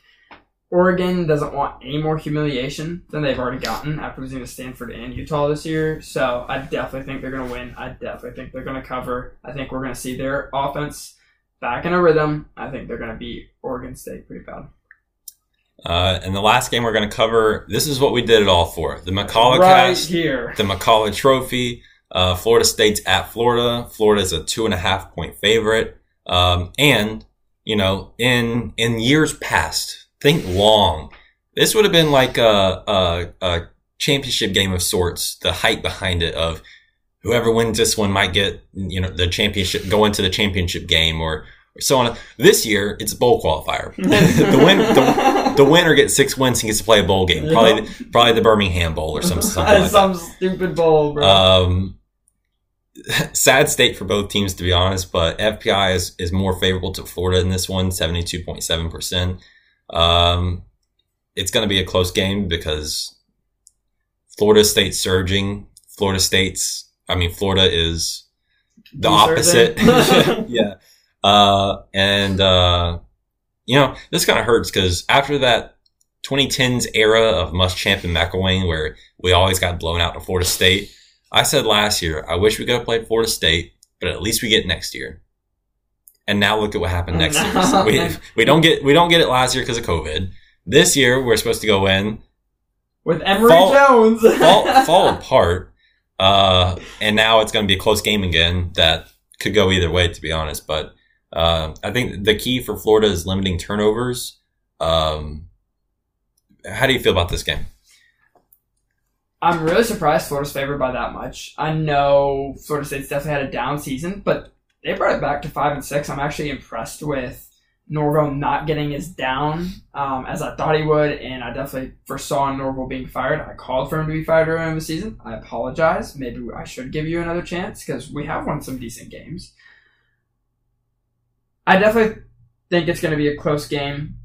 Oregon doesn't want any more humiliation than they've already gotten after losing to Stanford and Utah this year. So I definitely think they're going to win. I definitely think they're going to cover. I think we're going to see their offense back in a rhythm. I think they're going to beat Oregon State pretty bad. Uh, and the last game we're going to cover, this is what we did it all for. The McCullough right cast, here. The McCullough Trophy, uh, Florida State's at Florida. Florida's a two-and-a-half-point favorite. Um, and, you know, in in years past – think long. This would have been like a, a, a championship game of sorts. The hype behind it of whoever wins this one might get, you know, the championship, go into the championship game or, or so on. This year, it's a bowl qualifier. the win, the, the winner gets six wins and gets to play a bowl game. Probably, yeah. probably the Birmingham Bowl or some something like some that. Some stupid bowl, bro. Um, sad state for both teams, to be honest. But F P I is is more favorable to Florida in this one, seventy-two point seven percent. Um, it's going to be a close game because Florida State's surging. Florida State's, I mean, Florida is the opposite. yeah. Uh, and, uh, you know, this kind of hurts because after that twenty tens era of Muschamp and McElwain where we always got blown out to Florida State, I said last year, I wish we could have played Florida State, but at least we get next year. And now look at what happened next year. So we we don't get we don't get it last year because of COVID. This year we're supposed to go in with Emory fall, Jones fall, fall apart, uh, and now it's going to be a close game again that could go either way, to be honest. But uh, I think the key for Florida is limiting turnovers. Um, how do you feel about this game? I'm really surprised Florida's favored by that much. I know Florida State's definitely had a down season, but they brought it back to five and six. I'm actually impressed with Norville not getting as down um, as I thought he would, and I definitely foresaw Norville being fired. I called for him to be fired earlier in the season. I apologize. Maybe I should give you another chance because we have won some decent games. I definitely think it's going to be a close game.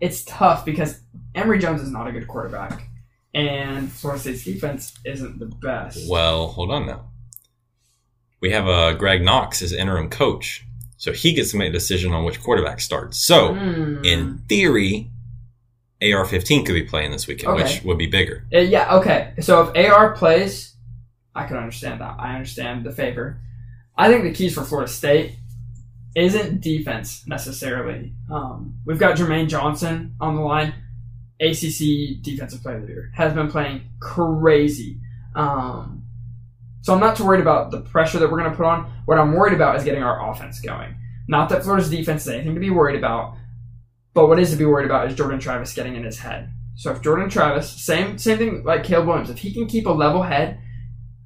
It's tough because Emory Jones is not a good quarterback, and Florida State's defense isn't the best. Well, hold on now. We have uh, Greg Knox as interim coach, so he gets to make a decision on which quarterback starts. So, mm. in theory, A R fifteen could be playing this weekend, okay. which would be bigger. Uh, yeah, okay. So if A R plays, I can understand that. I understand the favor. I think the keys for Florida State isn't defense, necessarily. Um, we've got Jermaine Johnson on the line, A C C defensive player of the year, has been playing crazy. Um... So I'm not too worried about the pressure that we're going to put on. What I'm worried about is getting our offense going. Not that Florida's defense is anything to be worried about, but what is to be worried about is Jordan Travis getting in his head. So if Jordan Travis, same same thing like Caleb Williams, if he can keep a level head,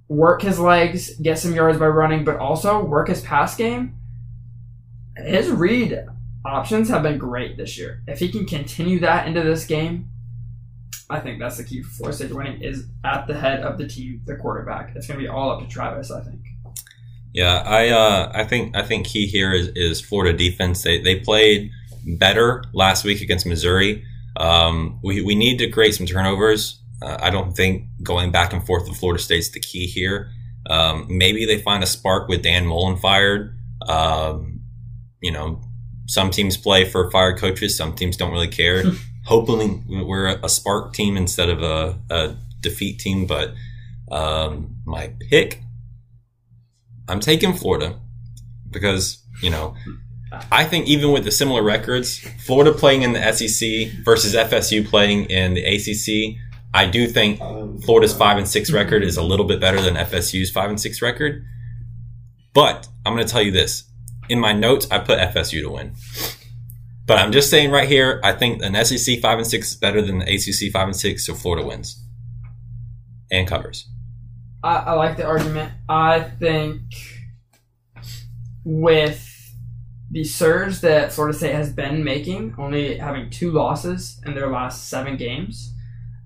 work his legs, get some yards by running, but also work his pass game, his read options have been great this year. If he can continue that into this game, I think that's the key for Florida State winning is at the head of the team, the quarterback. It's going to be all up to Travis, I think. Yeah, I uh, I think I think key here is, is Florida defense. They they played better last week against Missouri. Um, we, we need to create some turnovers. Uh, I don't think going back and forth with Florida State's the key here. Um, maybe they find a spark with Dan Mullen fired. Um, you know, some teams play for fired coaches. Some teams don't really care. Hopefully we're a spark team instead of a, a defeat team. But um, my pick, I'm taking Florida because, you know, I think even with the similar records, Florida playing in the S E C versus F S U playing in the A C C, I do think Florida's five and six record is a little bit better than F S U's five and six record. But I'm going to tell you this. In my notes, I put F S U to win. But I'm just saying right here, I think an S E C five and six is better than the A C C five and six, so Florida wins and covers. I, I like the argument. I think with the surge that Florida State has been making, only having two losses in their last seven games,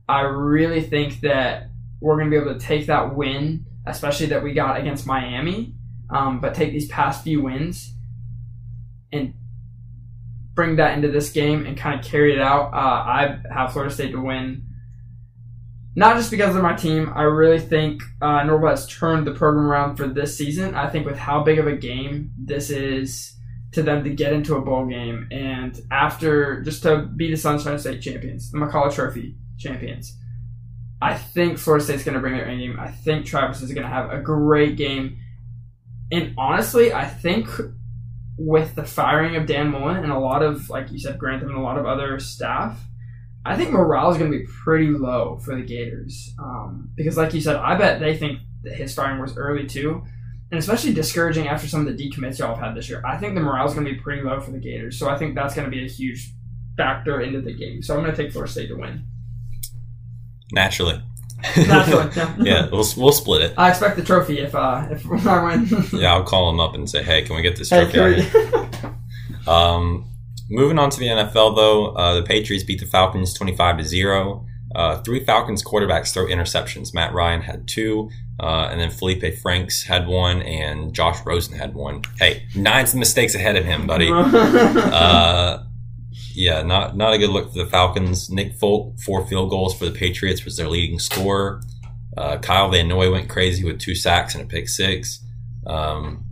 I really think that we're going to be able to take that win, especially that we got against Miami, um, but take these past few wins and bring that into this game and kind of carry it out. Uh, I have Florida State to win, not just because they're my team. I really think uh, Norville has turned the program around for this season. I think with how big of a game this is to them to get into a bowl game and after just to be the Sunshine State champions, the McCullough Trophy champions, I think Florida State's going to bring their A game. I think Travis is going to have a great game. And honestly, I think with the firing of Dan Mullen and a lot of, like you said, Grantham and a lot of other staff, I think morale is going to be pretty low for the Gators. Um, because, like you said, I bet they think that his firing was early too. And especially discouraging after some of the decommits y'all have had this year. I think the morale is going to be pretty low for the Gators. So I think that's going to be a huge factor into the game. So I'm going to take Florida State to win. Naturally. Naturally, yeah. yeah, we'll we'll split it. I expect the trophy if uh if I win. yeah, I'll call him up and say, hey, can we get this trophy out here? um, moving on to the N F L though, uh, the Patriots beat the Falcons twenty-five to zero. Uh, three Falcons quarterbacks throw interceptions. Matt Ryan had two, uh, and then Felipe Franks had one, and Josh Rosen had one. Hey, nine's mistakes ahead of him, buddy. uh, Yeah, not not a good look for the Falcons. Nick Folk, four field goals for the Patriots, was their leading scorer. Uh, Kyle Van Noy went crazy with two sacks and a pick six. Um,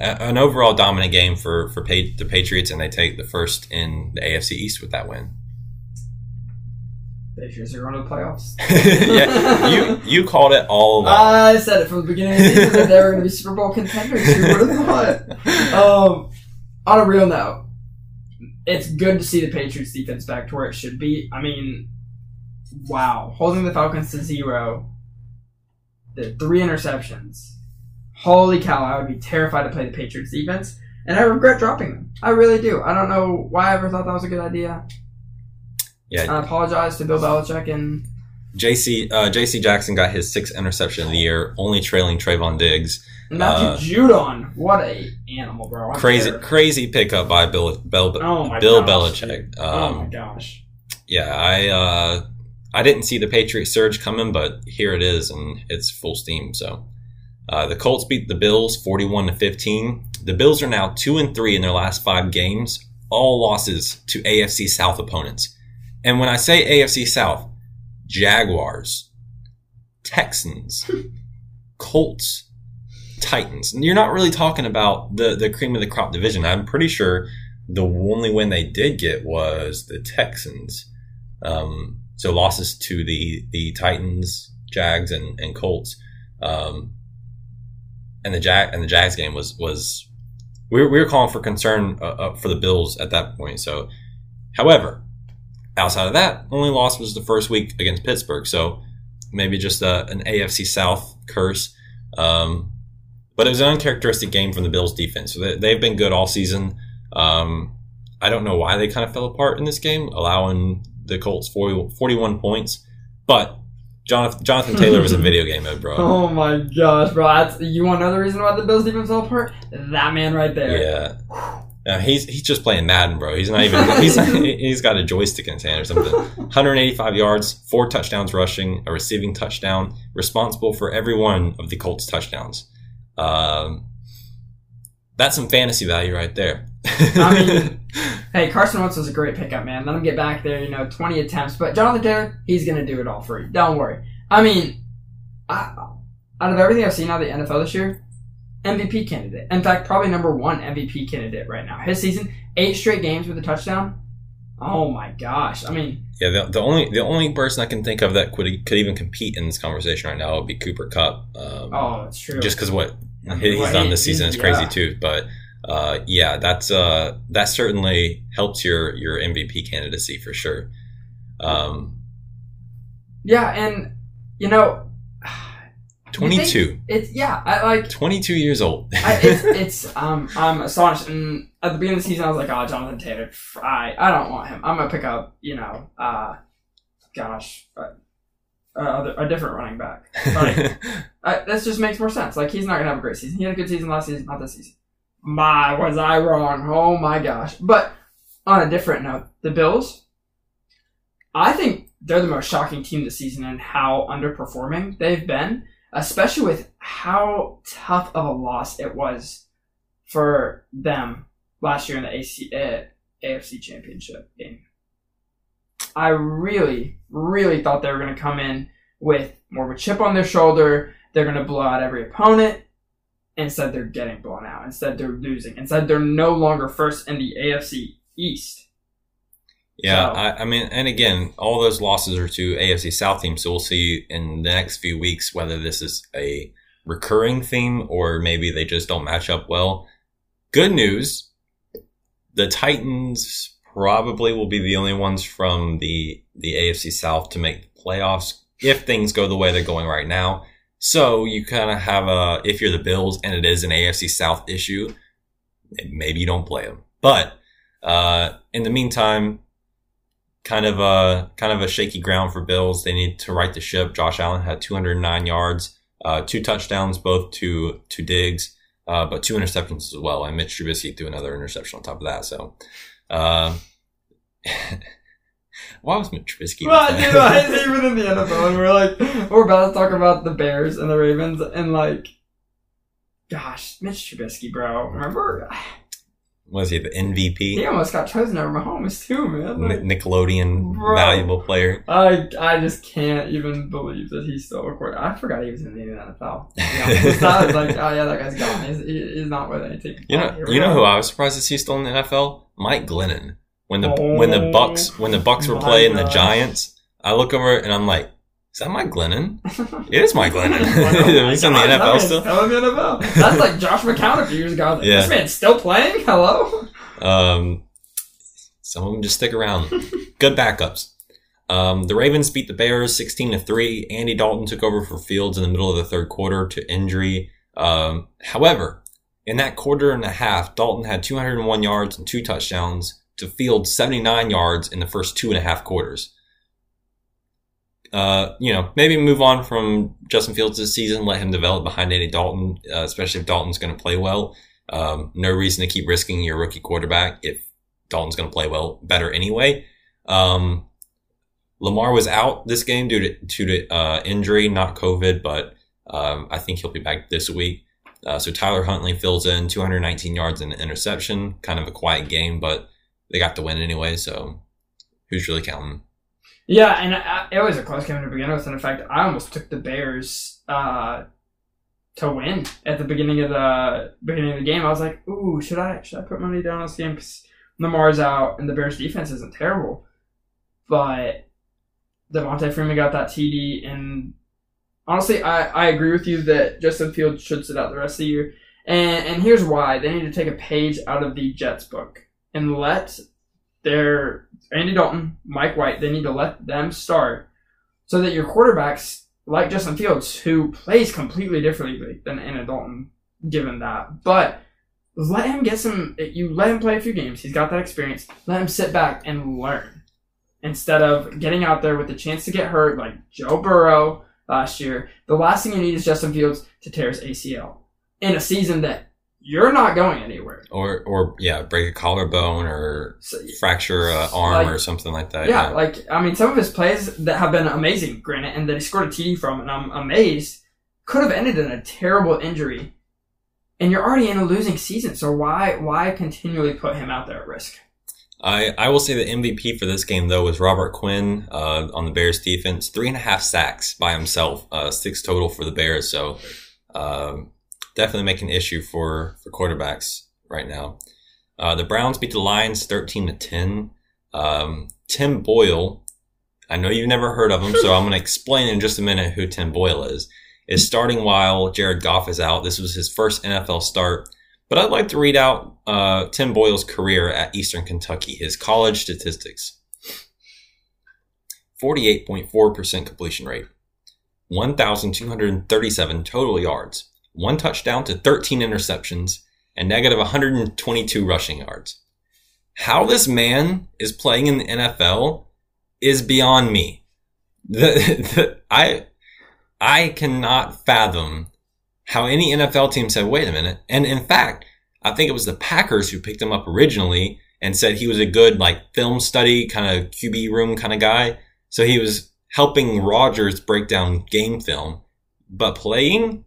an overall dominant game for, for pa- the Patriots, and they take the first in the A F C East with that win. Patriots are going to the playoffs. yeah, you you called it all along. I said it from the beginning of the season that they were going to be Super Bowl contenders. Who would have thought? Um, on a real note, it's good to see the Patriots defense back to where it should be. I mean, wow. Holding the Falcons to zero, the three interceptions. Holy cow, I would be terrified to play the Patriots defense, and I regret dropping them. I really do. I don't know why I ever thought that was a good idea. Yeah. I apologize to Bill Belichick and J C uh, J C Jackson got his sixth interception of the year, only trailing Trayvon Diggs. Matthew uh, Judon, what a animal, bro! I'm crazy, there. crazy pickup by Bill Bel- oh my Bill gosh, Belichick. Um, oh my gosh! Yeah, I uh, I didn't see the Patriots surge coming, but here it is, and it's full steam. So uh, the Colts beat the Bills forty-one to fifteen. The Bills are now two and three in their last five games, all losses to A F C South opponents. And when I say A F C South, Jaguars, Texans, Colts, Titans. And you're not really talking about the, the cream of the crop division. I'm pretty sure the only win they did get was the Texans. Um, so losses to the, the Titans, Jags, and, and Colts. Um, and the Jag and the Jags game was was we were, we were calling for concern uh, uh, for the Bills at that point. So, however, outside of that, only loss was the first week against Pittsburgh. So maybe just uh, an A F C South curse. Um, but it was an uncharacteristic game from the Bills defense. So they, they've been good all season. Um, I don't know why they kind of fell apart in this game, allowing the Colts forty, forty-one points. But Jonathan, Jonathan Taylor was in video game mode, bro. Oh, my gosh, bro. That's, you want another reason why the Bills defense fell apart? That man right there. Yeah. Now, he's he's just playing Madden, bro. He's not even he's not, he's got a joystick in his hand or something. one hundred eighty-five yards, four touchdowns rushing, a receiving touchdown, responsible for every one of the Colts' touchdowns. Um, that's some fantasy value right there. I mean, hey, Carson Wentz was a great pickup, man. Let him get back there, you know, twenty attempts. But Jonathan Taylor, he's gonna do it all for you. Don't worry. I mean, I, out of everything I've seen out of the N F L this year, M V P candidate. In fact, probably number one M V P candidate right now. His season, eight straight games with a touchdown. Oh my gosh! I mean, yeah. The, the only the only person I can think of that could could even compete in this conversation right now would be Cooper Kupp. Um, oh, that's true. Just because what I mean, he's right, done this season is crazy yeah. too. But uh, yeah, that's uh, that certainly helps your your M V P candidacy for sure. Um, yeah, and you know. twenty-two. It's yeah, I like twenty-two years old. I, it's, it's um I'm astonished. And at the beginning of the season, I was like, oh, Jonathan Taylor, I I don't want him. I'm gonna pick up, you know, uh, gosh, uh, uh, a different running back. Like, uh, this just makes more sense. Like he's not gonna have a great season. He had a good season last season, not this season. My, was I wrong? Oh my gosh! But on a different note, the Bills, I think they're the most shocking team this season and how underperforming they've been. Especially with how tough of a loss it was for them last year in the A F C Championship game. I really, really thought they were going to come in with more of a chip on their shoulder. They're going to blow out every opponent. Instead, they're getting blown out. Instead, they're losing. Instead, they're no longer first in the A F C East. Yeah, so. I, I mean, and again, all those losses are to A F C South teams, so we'll see in the next few weeks whether this is a recurring theme or maybe they just don't match up well. Good news, the Titans probably will be the only ones from the, the A F C South to make the playoffs if things go the way they're going right now. So you kind of have a, if you're the Bills and it is an A F C South issue, maybe you don't play them. But uh, in the meantime... Kind of a kind of a shaky ground for Bills. They need to right the ship. Josh Allen had two hundred nine yards, uh, two touchdowns, both to to Diggs, uh, but two interceptions as well. And Mitch Trubisky threw another interception on top of that. So, uh, why was Mitch Trubisky? Well, dude, why is he even in the N F L? And we're like, we're about to talk about the Bears and the Ravens, and like, gosh, Mitch Trubisky, bro, remember? Was he the M V P? He almost got chosen over Mahomes too, man. Like, Nickelodeon bro, valuable player. I I just can't even believe that he's still recording. I forgot he was in the N F L. Yeah, I was like, oh yeah, that guy's gone. He's, he, he's not with anything. You know, you know who I was surprised to see still in the N F L? Mike Glennon. When the oh, when the Bucks when the Bucks were playing gosh. the Giants, I look over and I'm like, is that Mike Glennon? It is Mike Glennon. Oh he's in the N F L still. Still in the N F L. That's like Josh McCown a few years ago. Like, yeah. This man's still playing? Hello? Um, some of them just stick around. Good backups. Um, the Ravens beat the Bears sixteen to three. Andy Dalton took over for Fields in the middle of the third quarter to injury. Um, however, in that quarter and a half, Dalton had two hundred one yards and two touchdowns to Fields' seventy-nine yards in the first two and a half quarters. uh, you know, maybe move on from Justin Fields this season, let him develop behind Andy Dalton, uh, especially if Dalton's going to play well. Um, no reason to keep risking your rookie quarterback if Dalton's going to play well better anyway. Um, Lamar was out this game due to, due to uh, injury, not COVID, but um, I think he'll be back this week. Uh, so Tyler Huntley fills in two hundred nineteen yards and an interception. Kind of a quiet game, but they got the win anyway, so who's really counting? Yeah, and I, it was a close game to begin with. And in fact, I almost took the Bears uh, to win at the beginning of the beginning of the game. I was like, "Ooh, should I should I put money down on this game?" Because Lamar's out, and the Bears' defense isn't terrible. But Devontae Freeman got that T D, and honestly, I, I agree with you that Justin Fields should sit out the rest of the year. And and here's why: they need to take a page out of the Jets' book and let their Andy Dalton, Mike White, they need to let them start so that your quarterbacks, like Justin Fields, who plays completely differently than Andy Dalton, given that. But let him get some, you let him play a few games. He's got that experience. Let him sit back and learn instead of getting out there with the chance to get hurt like Joe Burrow last year. The last thing you need is Justin Fields to tear his A C L in a season that you're not going anywhere. Or, or yeah, break a collarbone or so, fracture an arm like, or something like that. Yeah, yeah, like, I mean, some of his plays that have been amazing, granted, and that he scored a T D from, and I'm amazed, could have ended in a terrible injury. And you're already in a losing season, so why why continually put him out there at risk? I, I will say the M V P for this game, though, was Robert Quinn uh, on the Bears defense. Three and a half sacks by himself, uh, six total for the Bears, so... Um, Definitely make an issue for, for quarterbacks right now. Uh, the Browns beat the Lions thirteen to ten. Um, Tim Boyle, I know you've never heard of him, so I'm going to explain in just a minute who Tim Boyle is, is starting while Jared Goff is out. This was his first N F L start. But I'd like to read out uh, Tim Boyle's career at Eastern Kentucky, his college statistics. forty-eight point four percent completion rate, one thousand two hundred thirty-seven total yards, one touchdown to thirteen interceptions, and negative one hundred twenty-two rushing yards. How this man is playing in the N F L is beyond me. The, the, I I cannot fathom how any N F L team said, wait a minute. And in fact, I think it was the Packers who picked him up originally and said he was a good like film study, kind of Q B room kind of guy. So he was helping Rodgers break down game film, but playing...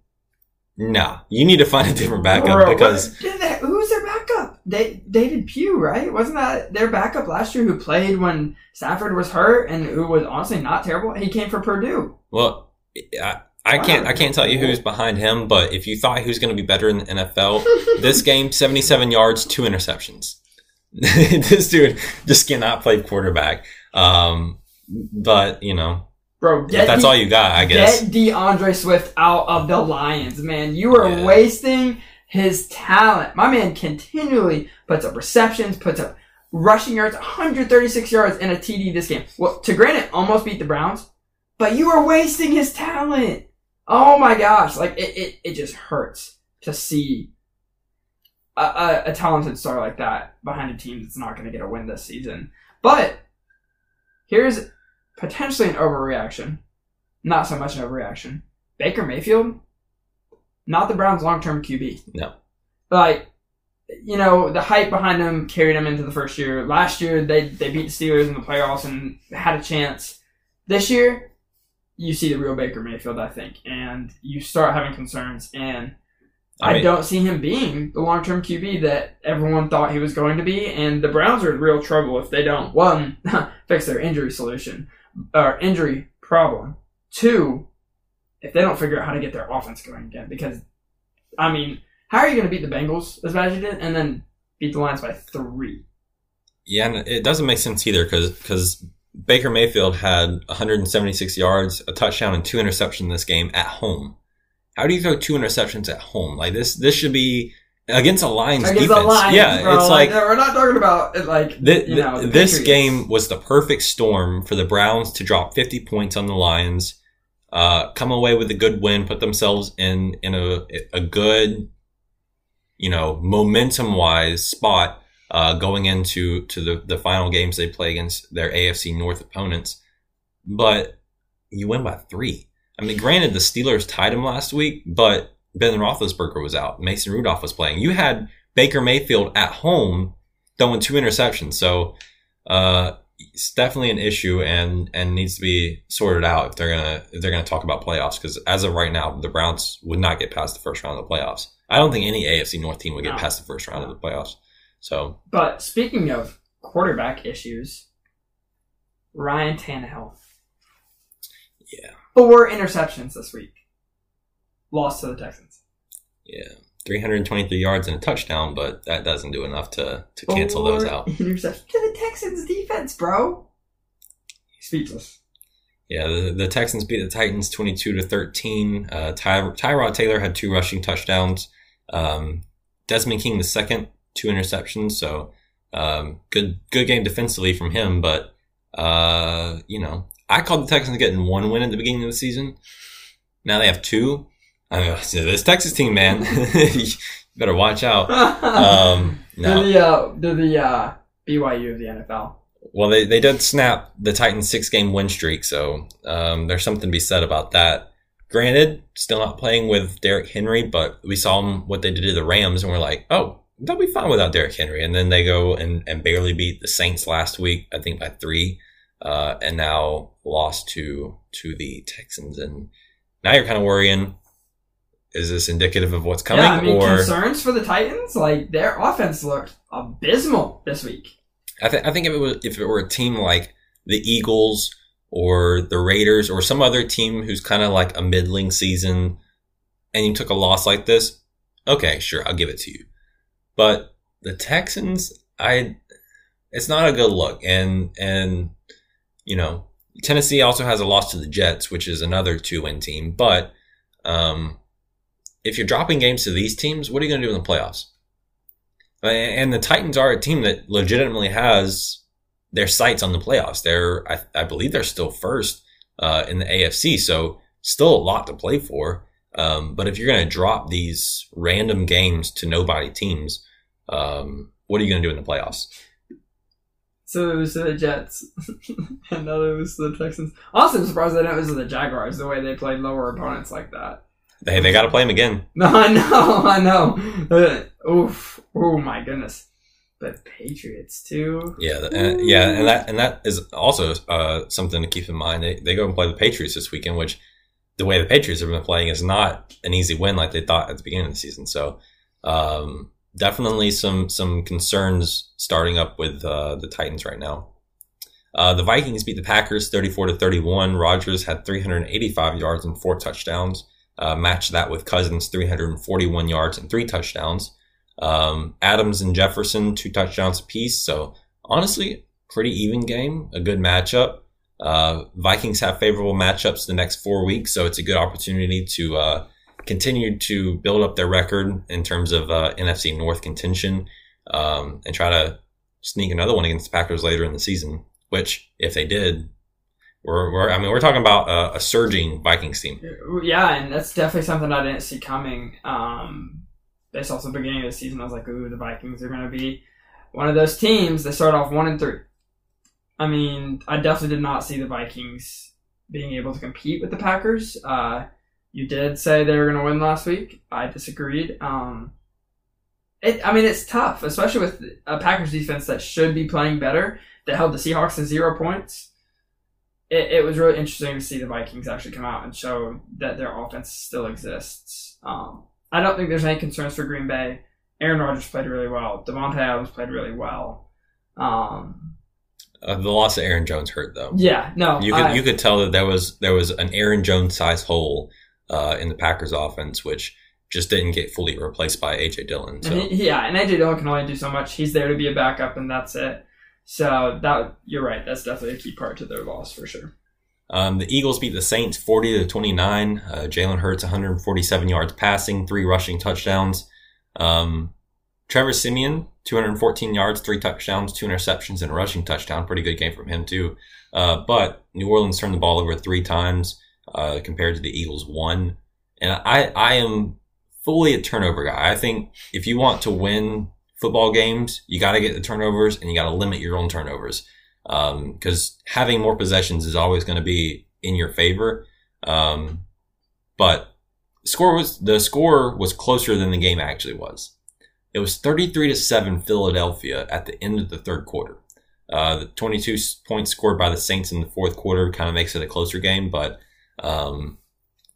No, you need to find a different backup Bro, because they, who was their backup? They, David Pugh, right? Wasn't that their backup last year who played when Stafford was hurt and who was honestly not terrible? He came from Purdue. Well, I, I wow. can't I can't tell you who's behind him, but if you thought he was going to be better in the N F L, this game, seventy-seven yards, two interceptions. This dude just cannot play quarterback. Um, but you know. Bro, get that's De- all you got, I guess. Get DeAndre Swift out of the Lions, man. You are yeah. wasting his talent. My man continually puts up receptions, puts up rushing yards, one hundred thirty-six yards, and a T D this game. Well, to granted, almost beat the Browns, but you are wasting his talent. Oh my gosh, like it, it, it just hurts to see a, a, a talented star like that behind a team that's not going to get a win this season. But here's potentially an overreaction. Not so much an overreaction. Baker Mayfield, not the Browns' long-term Q B. No. Like, you know, the hype behind him carried him into the first year. Last year, they, they beat the Steelers in the playoffs and had a chance. This year, you see the real Baker Mayfield, I think, and you start having concerns. And I, mean, I don't see him being the long-term Q B that everyone thought he was going to be. And the Browns are in real trouble if they don't, one, fix their injury solution. Or injury problem. Two, if they don't figure out how to get their offense going again. Because, I mean, how are you going to beat the Bengals as bad as you did and then beat the Lions by three? Yeah, and it doesn't make sense either because Baker Mayfield had one hundred seventy-six yards, a touchdown, and two interceptions this game at home. How do you throw two interceptions at home? Like, this This should be... Against a Lions against defense, a Lions, yeah, bro. It's like, like we're not talking about like th- you know, th- this game was the perfect storm for the Browns to drop fifty points on the Lions, uh, come away with a good win, put themselves in in a a good, you know, momentum wise spot uh, going into to the the final games they play against their A F C North opponents. But you win by three. I mean, granted, the Steelers tied him last week, but Ben Roethlisberger was out. Mason Rudolph was playing. You had Baker Mayfield at home throwing two interceptions. So uh, it's definitely an issue and and needs to be sorted out if they're gonna if they're gonna talk about playoffs. Because as of right now, the Browns would not get past the first round of the playoffs. I don't think any A F C North team would get no. past the first round of the playoffs. So, but speaking of quarterback issues, Ryan Tannehill. Yeah. Four interceptions this week. Lost to the Texans. Yeah. three hundred twenty-three yards and a touchdown, but that doesn't do enough to, to cancel Four those out. Interceptions to the Texans defense, bro. Speechless. Yeah, the, the Texans beat the Titans twenty-two to thirteen. Uh, Ty, Tyrod Taylor had two rushing touchdowns. Um, Desmond King the second, two interceptions. So um, good good game defensively from him, but uh, you know, I called the Texans getting one win at the beginning of the season. Now they have two. I mean, this Texas team, man, you better watch out. Um, no. They're the, uh, they're the uh, B Y U of the N F L. Well, they, they did snap the Titans' six-game win streak, so um, there's something to be said about that. Granted, still not playing with Derrick Henry, but we saw them, what they did to the Rams, and we're like, oh, they'll be fine without Derrick Henry. And then they go and, and barely beat the Saints last week, I think by three, uh, and now lost to to the Texans. And now you're kind of worrying, is this indicative of what's coming? Yeah, I mean, or concerns for the Titans? Like, their offense looked abysmal this week. I, th- I think if it was if it were a team like the Eagles or the Raiders or some other team who's kind of like a middling season, and you took a loss like this, okay, sure, I'll give it to you. But the Texans, I, it's not a good look. And and you know, Tennessee also has a loss to the Jets, which is another two-win team. But um, if you're dropping games to these teams, what are you going to do in the playoffs? And the Titans are a team that legitimately has their sights on the playoffs. They're, I, I believe they're still first uh, in the A F C, so still a lot to play for. Um, but if you're going to drop these random games to nobody teams, um, what are you going to do in the playoffs? So it was to the Jets, and now it was to the Texans. Honestly, I'm surprised that it was to the Jaguars, the way they played lower opponents like that. Hey, they got to play him again. No, I know, I know. Oof. Oh, my goodness. But Patriots, too. Yeah, and, yeah, and that and that is also uh, something to keep in mind. They, they go and play the Patriots this weekend, which the way the Patriots have been playing is not an easy win like they thought at the beginning of the season. So um, definitely some, some concerns starting up with uh, the Titans right now. Uh, the Vikings beat the Packers thirty-four to thirty-one. Rodgers had three hundred eighty-five yards and four touchdowns. Uh, match that with Cousins, three hundred forty-one yards and three touchdowns. Um, Adams and Jefferson, two touchdowns apiece. So, honestly, pretty even game, a good matchup. Uh, Vikings have favorable matchups the next four weeks, so it's a good opportunity to uh, continue to build up their record in terms of uh, N F C North contention um, and try to sneak another one against the Packers later in the season, which, if they did, We're, we're, I mean, we're talking about uh, a surging Vikings team. Yeah, and that's definitely something I didn't see coming. Um, based off the beginning of the season, I was like, ooh, the Vikings are going to be one of those teams that start off one and three. I mean, I definitely did not see the Vikings being able to compete with the Packers. Uh, you did say they were going to win last week. I disagreed. Um, it, I mean, it's tough, especially with a Packers defense that should be playing better, that held the Seahawks to zero points. It, it was really interesting to see the Vikings actually come out and show that their offense still exists. Um, I don't think there's any concerns for Green Bay. Aaron Rodgers played really well. Devontae Adams played really well. Um, uh, the loss of Aaron Jones hurt, though. Yeah, no. You could I, you could tell that there was there was an Aaron Jones-sized hole uh, in the Packers' offense, which just didn't get fully replaced by A J. Dillon. So. And he, yeah, and A J. Dillon can only do so much. He's there to be a backup, and that's it. So that you're right. That's definitely a key part to their loss for sure. Um, the Eagles beat the Saints forty to twenty-nine. Uh, Jalen Hurts one hundred forty-seven yards passing, three rushing touchdowns. Um, Trevor Siemian two hundred fourteen yards, three touchdowns, two interceptions, and a rushing touchdown. Pretty good game from him too. Uh, but New Orleans turned the ball over three times uh, compared to the Eagles one. And I I am fully a turnover guy. I think if you want to win football games, you got to get the turnovers and you got to limit your own turnovers because um, having more possessions is always going to be in your favor. Um, but score was the score was closer than the game actually was. It was thirty-three to seven Philadelphia at the end of the third quarter. Uh, the twenty-two points scored by the Saints in the fourth quarter kind of makes it a closer game, but um,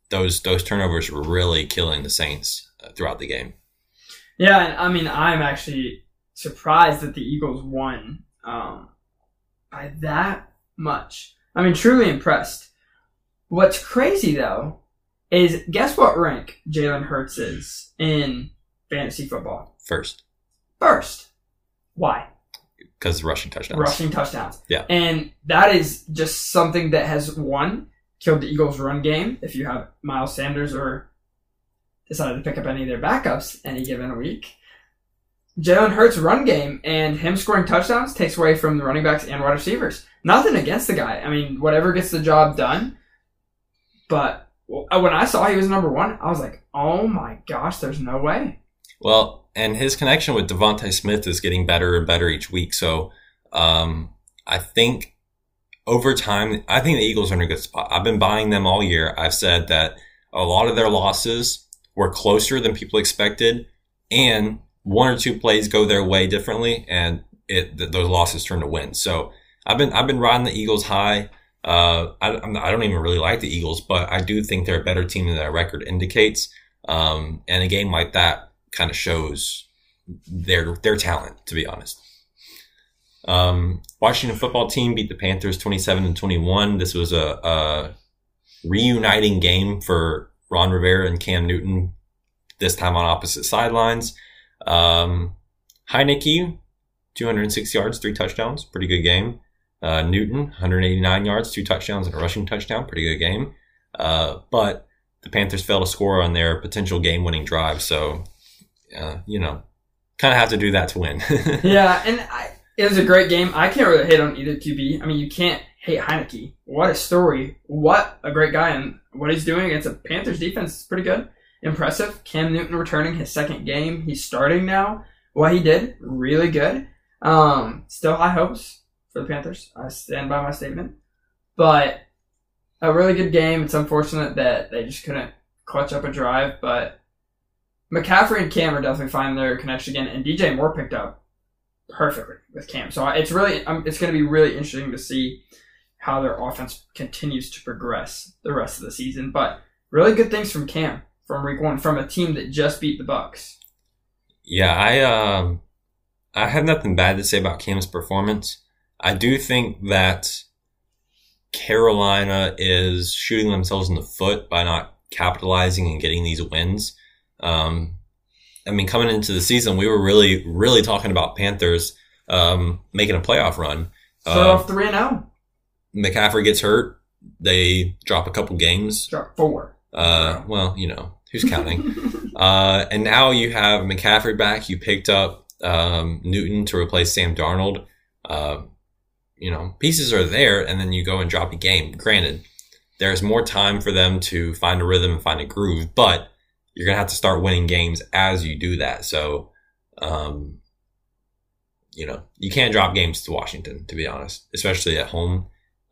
those those turnovers were really killing the Saints uh, throughout the game. Yeah, I mean, I'm actually surprised that the Eagles won um, by that much. I mean, truly impressed. What's crazy, though, is guess what rank Jalen Hurts is in fantasy football? First. First. Why? Because rushing touchdowns. Rushing touchdowns. Yeah. And that is just something that has, one, killed the Eagles' run game. If you have Miles Sanders or decided to pick up any of their backups any given week, Jalen Hurts' run game and him scoring touchdowns takes away from the running backs and wide receivers. Nothing against the guy. I mean, whatever gets the job done. But when I saw he was number one, I was like, oh my gosh, there's no way. Well, and his connection with Devontae Smith is getting better and better each week. So um, I think over time, I think the Eagles are in a good spot. I've been buying them all year. I've said that a lot of their losses were closer than people expected, and one or two plays go their way differently, and it th- those losses turn to wins. So I've been I've been riding the Eagles high. Uh, I, I don't even really like the Eagles, but I do think they're a better team than their record indicates. Um, and a game like that kind of shows their their talent, to be honest. Um, Washington football team beat the Panthers twenty-seven to twenty-one. This was a, a reuniting game for Ron Rivera and Cam Newton, this time on opposite sidelines. Um, Heinicke, two hundred six yards, three touchdowns, pretty good game. Uh, Newton, one hundred eighty-nine yards, two touchdowns and a rushing touchdown, pretty good game. Uh, but the Panthers failed to score on their potential game-winning drive, so... Uh, you know, kind of have to do that to win. Yeah, and I, it was a great game. I can't really hate on either Q B. I mean, you can't hate Heinicke. What a story. What a great guy. And what he's doing against a Panthers defense is pretty good. Impressive. Cam Newton returning his second game. He's starting now. What he did, really good. Um, still high hopes for the Panthers. I stand by my statement. But a really good game. It's unfortunate that they just couldn't clutch up a drive, but McCaffrey and Cam are definitely finding their connection again, and D J Moore picked up perfectly with Cam. So it's really, um, it's going to be really interesting to see how their offense continues to progress the rest of the season. But really good things from Cam from Week One, from a team that just beat the Bucks. Yeah, I um, I have nothing bad to say about Cam's performance. I do think that Carolina is shooting themselves in the foot by not capitalizing and getting these wins. Um, I mean, coming into the season, we were really, really talking about Panthers um, making a playoff run. So uh, three and zero. McCaffrey gets hurt. They drop a couple games. Drop four. Uh, well, you know who's counting. uh, and now you have McCaffrey back. You picked up um, Newton to replace Sam Darnold. Uh, you know, pieces are there, and then you go and drop a game. Granted, there's more time for them to find a rhythm and find a groove, but you're going to have to start winning games as you do that. So, um, you know, you can't drop games to Washington, to be honest, especially at home,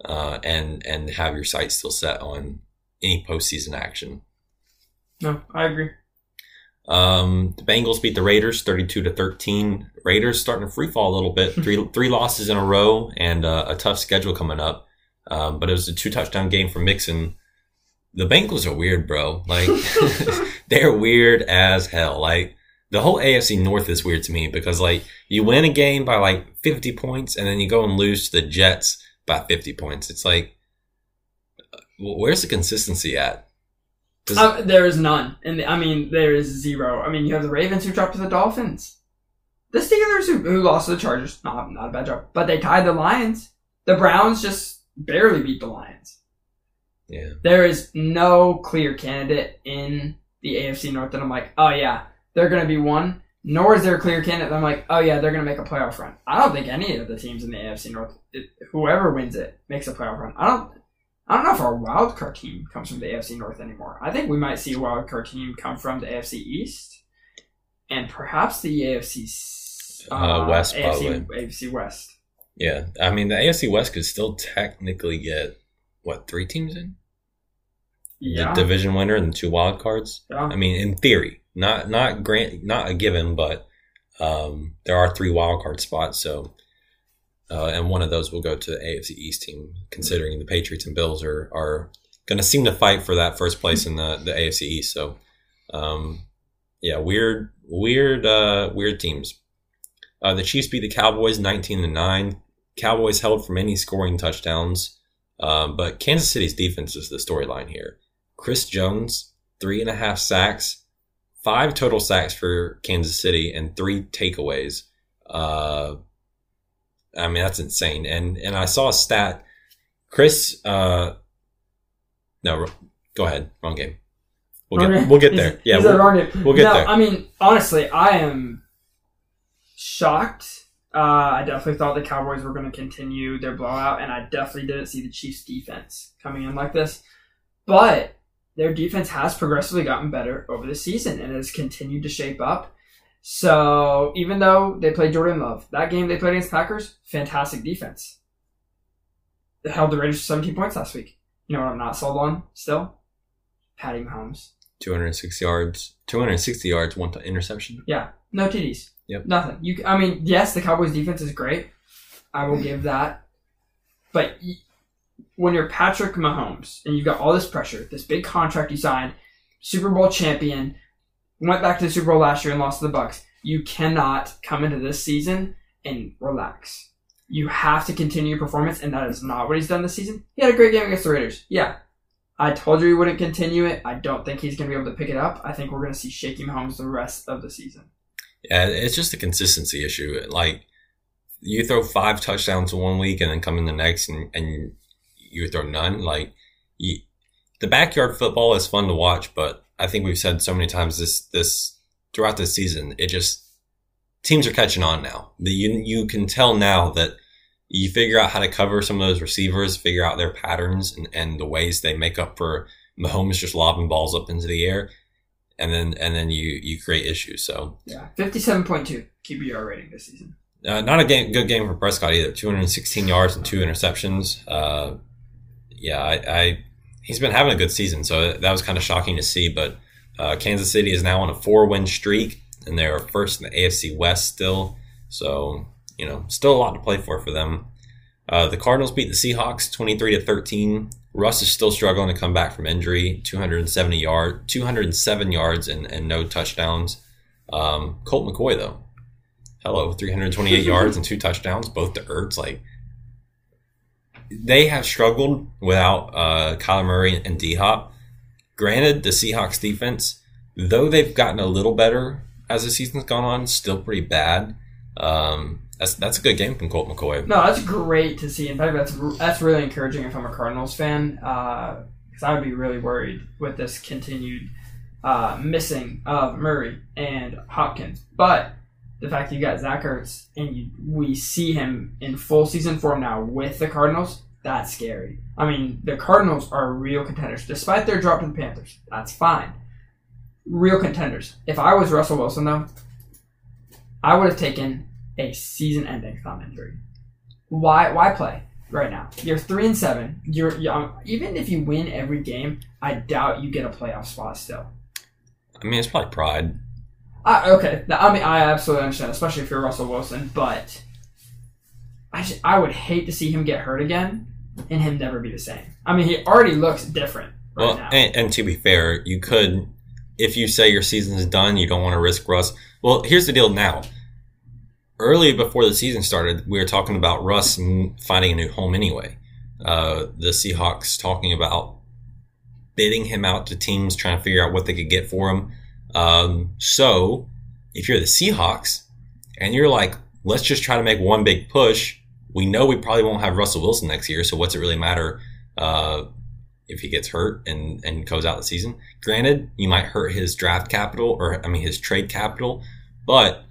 uh, and and have your sights still set on any postseason action. No, I agree. Um, the Bengals beat the Raiders thirty-two to thirteen. Raiders starting to free fall a little bit. three three losses in a row and uh, a tough schedule coming up. Um, but it was a two-touchdown game for Mixon. The Bengals are weird, bro. Like, they're weird as hell. Like, the whole A F C North is weird to me because, like, you win a game by, like, fifty points, and then you go and lose to the Jets by fifty points. It's like, where's the consistency at? Um, there is none. And I mean, there is zero. I mean, you have the Ravens who dropped to the Dolphins. The Steelers who, who lost to the Chargers. Not, not a bad job. But they tied the Lions. The Browns just barely beat the Lions. Yeah. There is no clear candidate in the A F C North that I'm like, oh, yeah, they're going to be one. Nor is there a clear candidate that I'm like, oh, yeah, they're going to make a playoff run. I don't think any of the teams in the A F C North, it, whoever wins it, makes a playoff run. I don't I don't know if our wildcard team comes from the A F C North anymore. I think we might see a wildcard team come from the A F C East and perhaps the A F C uh, uh, West, A F C, probably. A F C West. Yeah, I mean, the A F C West could still technically get what, three teams in? Yeah. The division winner and the two wild cards. Yeah. I mean, in theory, not not grant, not a given, but um, there are three wild card spots. So, uh, and one of those will go to the A F C East team, considering the Patriots and Bills are are going to seem to fight for that first place in the, the A F C East. So, um, yeah, weird, weird, uh, weird teams. Uh, the Chiefs beat the Cowboys nineteen to nine. Cowboys held from any scoring touchdowns, um, but Kansas City's defense is the storyline here. Chris Jones, three and a half sacks, five total sacks for Kansas City, and three takeaways. Uh, I mean, that's insane. And and I saw a stat. Chris, uh, no, go ahead. Wrong game. We'll get okay. we'll get there. Yeah, we'll, wrong game. we'll get no, there. I mean, honestly, I am shocked. Uh, I definitely thought the Cowboys were going to continue their blowout, and I definitely didn't see the Chiefs' defense coming in like this. But their defense has progressively gotten better over the season and has continued to shape up. So even though they played Jordan Love, that game they played against Packers, fantastic defense. They held the Raiders to seventeen points last week. You know what I'm not sold on still? Patty Mahomes. two hundred sixty yards. two hundred sixty yards, one t- interception. Yeah. No T Ds. Yep. Nothing. You. I mean, yes, the Cowboys defense is great. I will give that. But y- when you're Patrick Mahomes and you've got all this pressure, this big contract you signed, Super Bowl champion, went back to the Super Bowl last year and lost to the Bucs, you cannot come into this season and relax. You have to continue your performance, and that is not what he's done this season. He had a great game against the Raiders. Yeah. I told you he wouldn't continue it. I don't think he's going to be able to pick it up. I think we're going to see shaky Mahomes the rest of the season. Yeah, it's just a consistency issue. Like, you throw five touchdowns one week and then come in the next and, and you throw none. Like, you, the backyard football is fun to watch, but I think we've said so many times this this throughout this season, it just – teams are catching on now. The, you, you can tell now that – you figure out how to cover some of those receivers, figure out their patterns and, and the ways they make up for Mahomes just lobbing balls up into the air, and then and then you, you create issues. So yeah, fifty-seven point two Q B R rating this season. Uh, not a game, good game for Prescott either. Two hundred and sixteen yards and two interceptions. Uh, yeah, I, I he's been having a good season, so that was kind of shocking to see. But uh, Kansas City is now on a four-win streak, and they're first in the A F C West still. So. You know, still a lot to play for for them. Uh, the Cardinals beat the Seahawks twenty-three to thirteen. Russ is still struggling to come back from injury. two hundred seventy yard, two hundred seven yards and, and no touchdowns. Um, Colt McCoy, though. Hello, three hundred twenty-eight yards and two touchdowns, both to Ertz. Like, they have struggled without uh, Kyler Murray and D-Hop. Granted, the Seahawks defense, though they've gotten a little better as the season's gone on, still pretty bad. Um... That's that's a good game from Colt McCoy. No, that's great to see. In fact, that's that's really encouraging if I'm a Cardinals fan, because uh, I would be really worried with this continued uh, missing of Murray and Hopkins. But the fact that you got Zach Ertz and you, we see him in full season form now with the Cardinals, that's scary. I mean, the Cardinals are real contenders. Despite their drop to the Panthers, that's fine. Real contenders. If I was Russell Wilson, though, I would have taken a season-ending thumb injury. Why? Why play right now? You're three and seven. You're, you're even if you win every game, I doubt you get a playoff spot still. I mean, it's probably pride. I, okay, now, I mean, I absolutely understand, especially if you're Russell Wilson. But I, just, I would hate to see him get hurt again and him never be the same. I mean, he already looks different right well, now. And, and to be fair, you could, if you say your season's done, you don't want to risk Russ. Well, here's the deal now. Early before the season started, we were talking about Russ finding a new home anyway. Uh, the Seahawks talking about bidding him out to teams, trying to figure out what they could get for him. Um, so if you're the Seahawks and you're like, let's just try to make one big push. We know we probably won't have Russell Wilson next year. So what's it really matter uh, if he gets hurt and, and goes out the season? Granted, you might hurt his draft capital or I mean his trade capital, but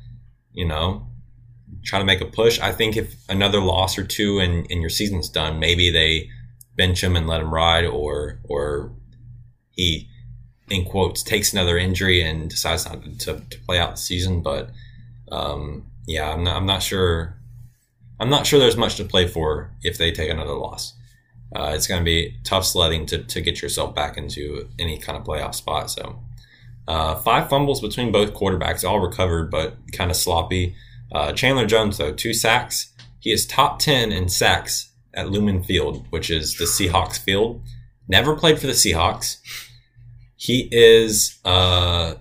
you know, try to make a push. I think if another loss or two and, and your season's done, maybe they bench him and let him ride, or or he, in quotes, takes another injury and decides not to, to play out the season. But um, yeah, I'm not, I'm not sure. I'm not sure there's much to play for if they take another loss. uh, it's going to be tough sledding to, to get yourself back into any kind of playoff spot. So uh, five fumbles between both quarterbacks, all recovered, but kind of sloppy. Uh, Chandler Jones, though, two sacks. He is top ten in sacks at Lumen Field, which is the Seahawks field. Never played for the Seahawks. He is, uh,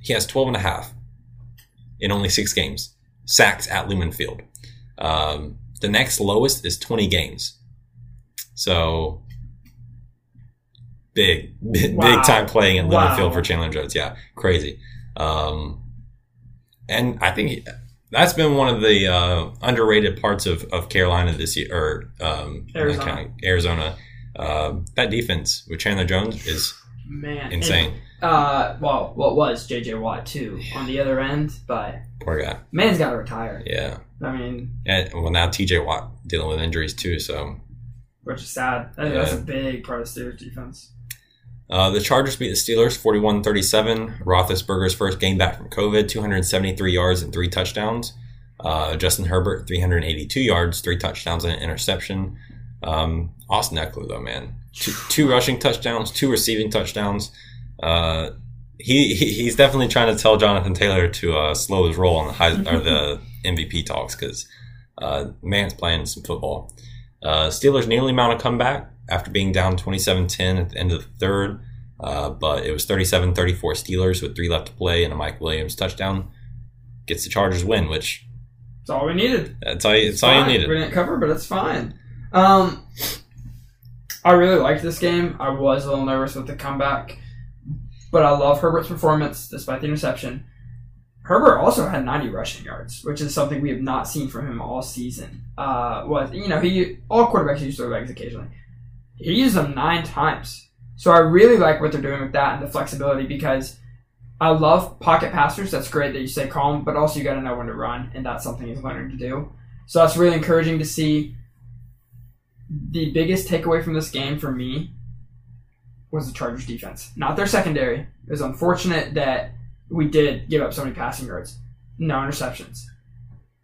he has twelve and a half in only six games. Sacks at Lumen Field. Um, the next lowest is twenty games. So, big, big, wow. big time playing at Lumen wow. Field for Chandler Jones. Yeah, crazy. Um, and I think he, that's been one of the uh, underrated parts of, of Carolina this year, or um, Arizona. Arizona. Uh, that defense with Chandler Jones is Man. insane. And, uh, well, what was J J Watt too yeah. on the other end, but poor guy. Man's got to retire. Yeah, I mean, and, well now T J Watt dealing with injuries too, so which is sad. I think yeah. that's a big part of Steelers defense. Uh, the Chargers beat the Steelers forty-one thirty-seven. Roethlisberger's first game back from COVID, two hundred seventy-three yards and three touchdowns. Uh, Justin Herbert, three hundred eighty-two yards, three touchdowns and an interception. Um, Austin Eckler, though, man, two, two rushing touchdowns, two receiving touchdowns. Uh, he, he he's definitely trying to tell Jonathan Taylor to uh, slow his roll on the high, or the M V P talks, because uh, man's playing some football. Uh, Steelers nearly mount a comeback after being down twenty-seven ten at the end of the third, uh, but it was thirty-seven thirty-four Steelers with three left to play and a Mike Williams touchdown. Gets the Chargers win, which... It's all we needed. That's all, it's it's all you needed. We didn't cover, but it's fine. Um, I really liked this game. I was a little nervous with the comeback, but I love Herbert's performance despite the interception. Herbert also had ninety rushing yards, which is something we have not seen from him all season. Uh, was you know he all quarterbacks use their legs occasionally. He used them nine times, so I really like what they're doing with that and the flexibility, because I love pocket passers. That's great that you stay calm, but also you got to know when to run, and that's something he's learning to do. So that's really encouraging to see. The biggest takeaway from this game for me was the Chargers defense, not their secondary. It was unfortunate that we did give up so many passing yards, no interceptions.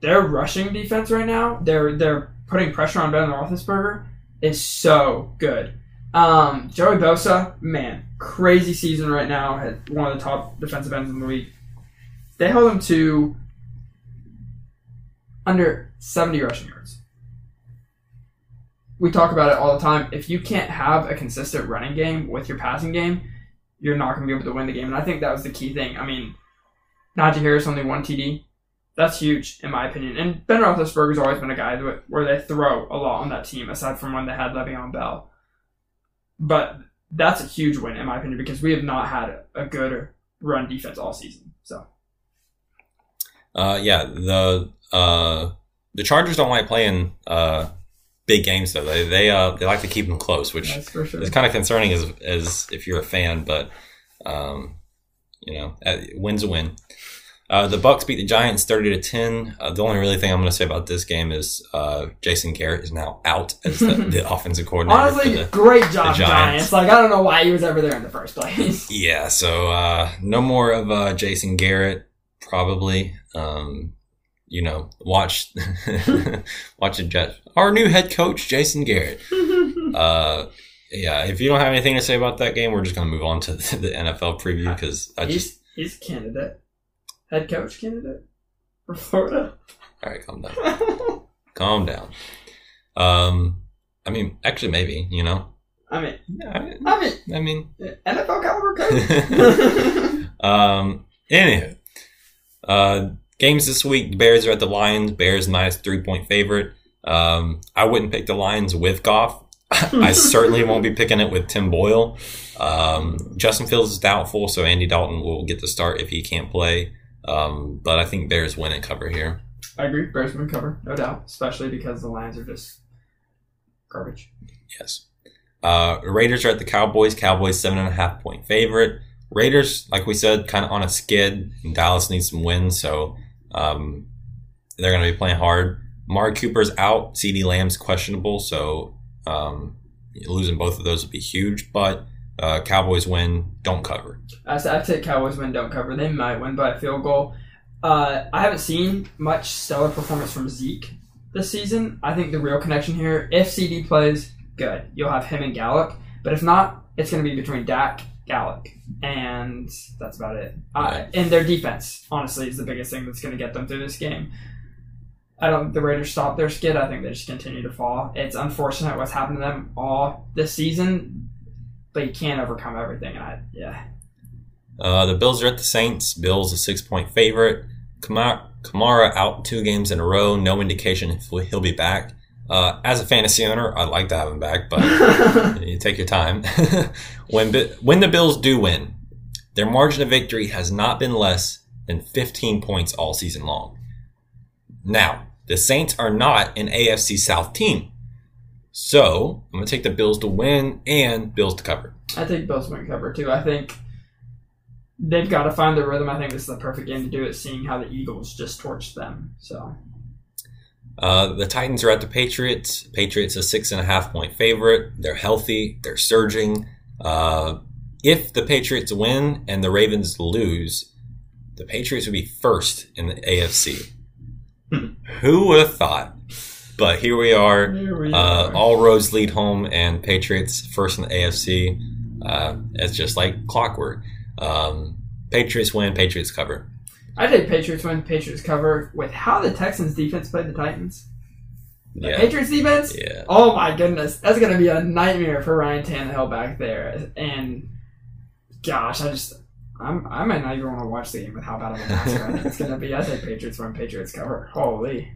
Their rushing defense right now, they're they're putting pressure on Ben Roethlisberger, is so good. Um, Joey Bosa, man, crazy season right now, at one of the top defensive ends in the league. They held him to under seventy rushing yards. We talk about it all the time. If you can't have a consistent running game with your passing game, you're not going to be able to win the game. And I think that was the key thing. I mean, Najee Harris only one T D. That's huge, in my opinion. And Ben Roethlisberger's always been a guy where they throw a lot on that team, aside from when they had Le'Veon Bell. But that's a huge win, in my opinion, because we have not had a good run defense all season. So, uh, yeah, the uh, the Chargers don't like playing... Uh, Big games though, they they uh they like to keep them close, which sure. is kind of concerning as as if you're a fan, but um you know win's a win. Uh, the Bucs beat the Giants thirty to ten. Uh, the only really thing I'm going to say about this game is uh, Jason Garrett is now out as the, the offensive coordinator. Honestly, for the, great job, the Giants. Giants. Like I don't know why he was ever there in the first place. Yeah, so uh, no more of uh, Jason Garrett probably. Um, You know, watch, watch the Jets. Our new head coach, Jason Garrett. uh, yeah, if you don't have anything to say about that game, we're just going to move on to the, the N F L preview because I he's, just he's candidate, head coach candidate for Florida. All right, calm down, calm down. Um, I mean, actually, maybe you know. I mean, I mean, I mean, I mean N F L caliber coach. um, anywho, uh. Games this week, the Bears are at the Lions. Bears, minus three-point favorite. Um, I wouldn't pick the Lions with Goff. I certainly won't be picking it with Tim Boyle. Um, Justin Fields is doubtful, so Andy Dalton will get the start if he can't play. Um, but I think Bears win and cover here. I agree. Bears win cover, no doubt, especially because the Lions are just garbage. Yes. Uh, Raiders are at the Cowboys. Cowboys, seven and a half point favorite. Raiders, like we said, kind of on a skid. And Dallas needs some wins, so... Um, they're going to be playing hard. Amari Cooper's out. CeeDee Lamb's questionable, so um, losing both of those would be huge. But uh, Cowboys win, don't cover. I said Cowboys win, don't cover. They might win by a field goal. Uh, I haven't seen much stellar performance from Zeke this season, I think the real connection here, if C D plays, good. You'll have him and Gallup. But if not, it's going to be between Dak, Gallup, and that's about it. Uh, and their defense, honestly, is the biggest thing that's going to get them through this game. I don't think the Raiders stop their skid. I think they just continue to fall. It's unfortunate what's happened to them all this season, but you can't overcome everything. And I, yeah. Uh, the Bills are at the Saints. Bills a six-point favorite. Kamara, Kamara out two games in a row. No indication if he'll be back. Uh, as a fantasy owner, I'd like to have him back, but you take your time. when, when the Bills do win, their margin of victory has not been less than fifteen points all season long. Now, the Saints are not an A F C South team. So, I'm going to take the Bills to win and Bills to cover. I think Bills win cover, too. I think they've got to find their rhythm. I think this is the perfect game to do it, seeing how the Eagles just torched them. So, uh, the Titans are at the Patriots. Patriots a six and a half point favorite. They're healthy. They're surging. Uh, if the Patriots win and the Ravens lose, the Patriots would be first in the A F C. Who would have thought? But here we are. Here we uh, are. All roads lead home, and Patriots first in the A F C. Uh, it's just like clockwork. Um, Patriots win, Patriots cover. I did Patriots win, Patriots cover with how the Texans defense played the Titans. The yeah. Patriots defense? Yeah. Oh, my goodness. That's going to be a nightmare for Ryan Tannehill back there. And, gosh, I just... I'm, I might not even want to watch the game with how bad of a match it's going to be. I think Patriots win, Patriots cover. Holy.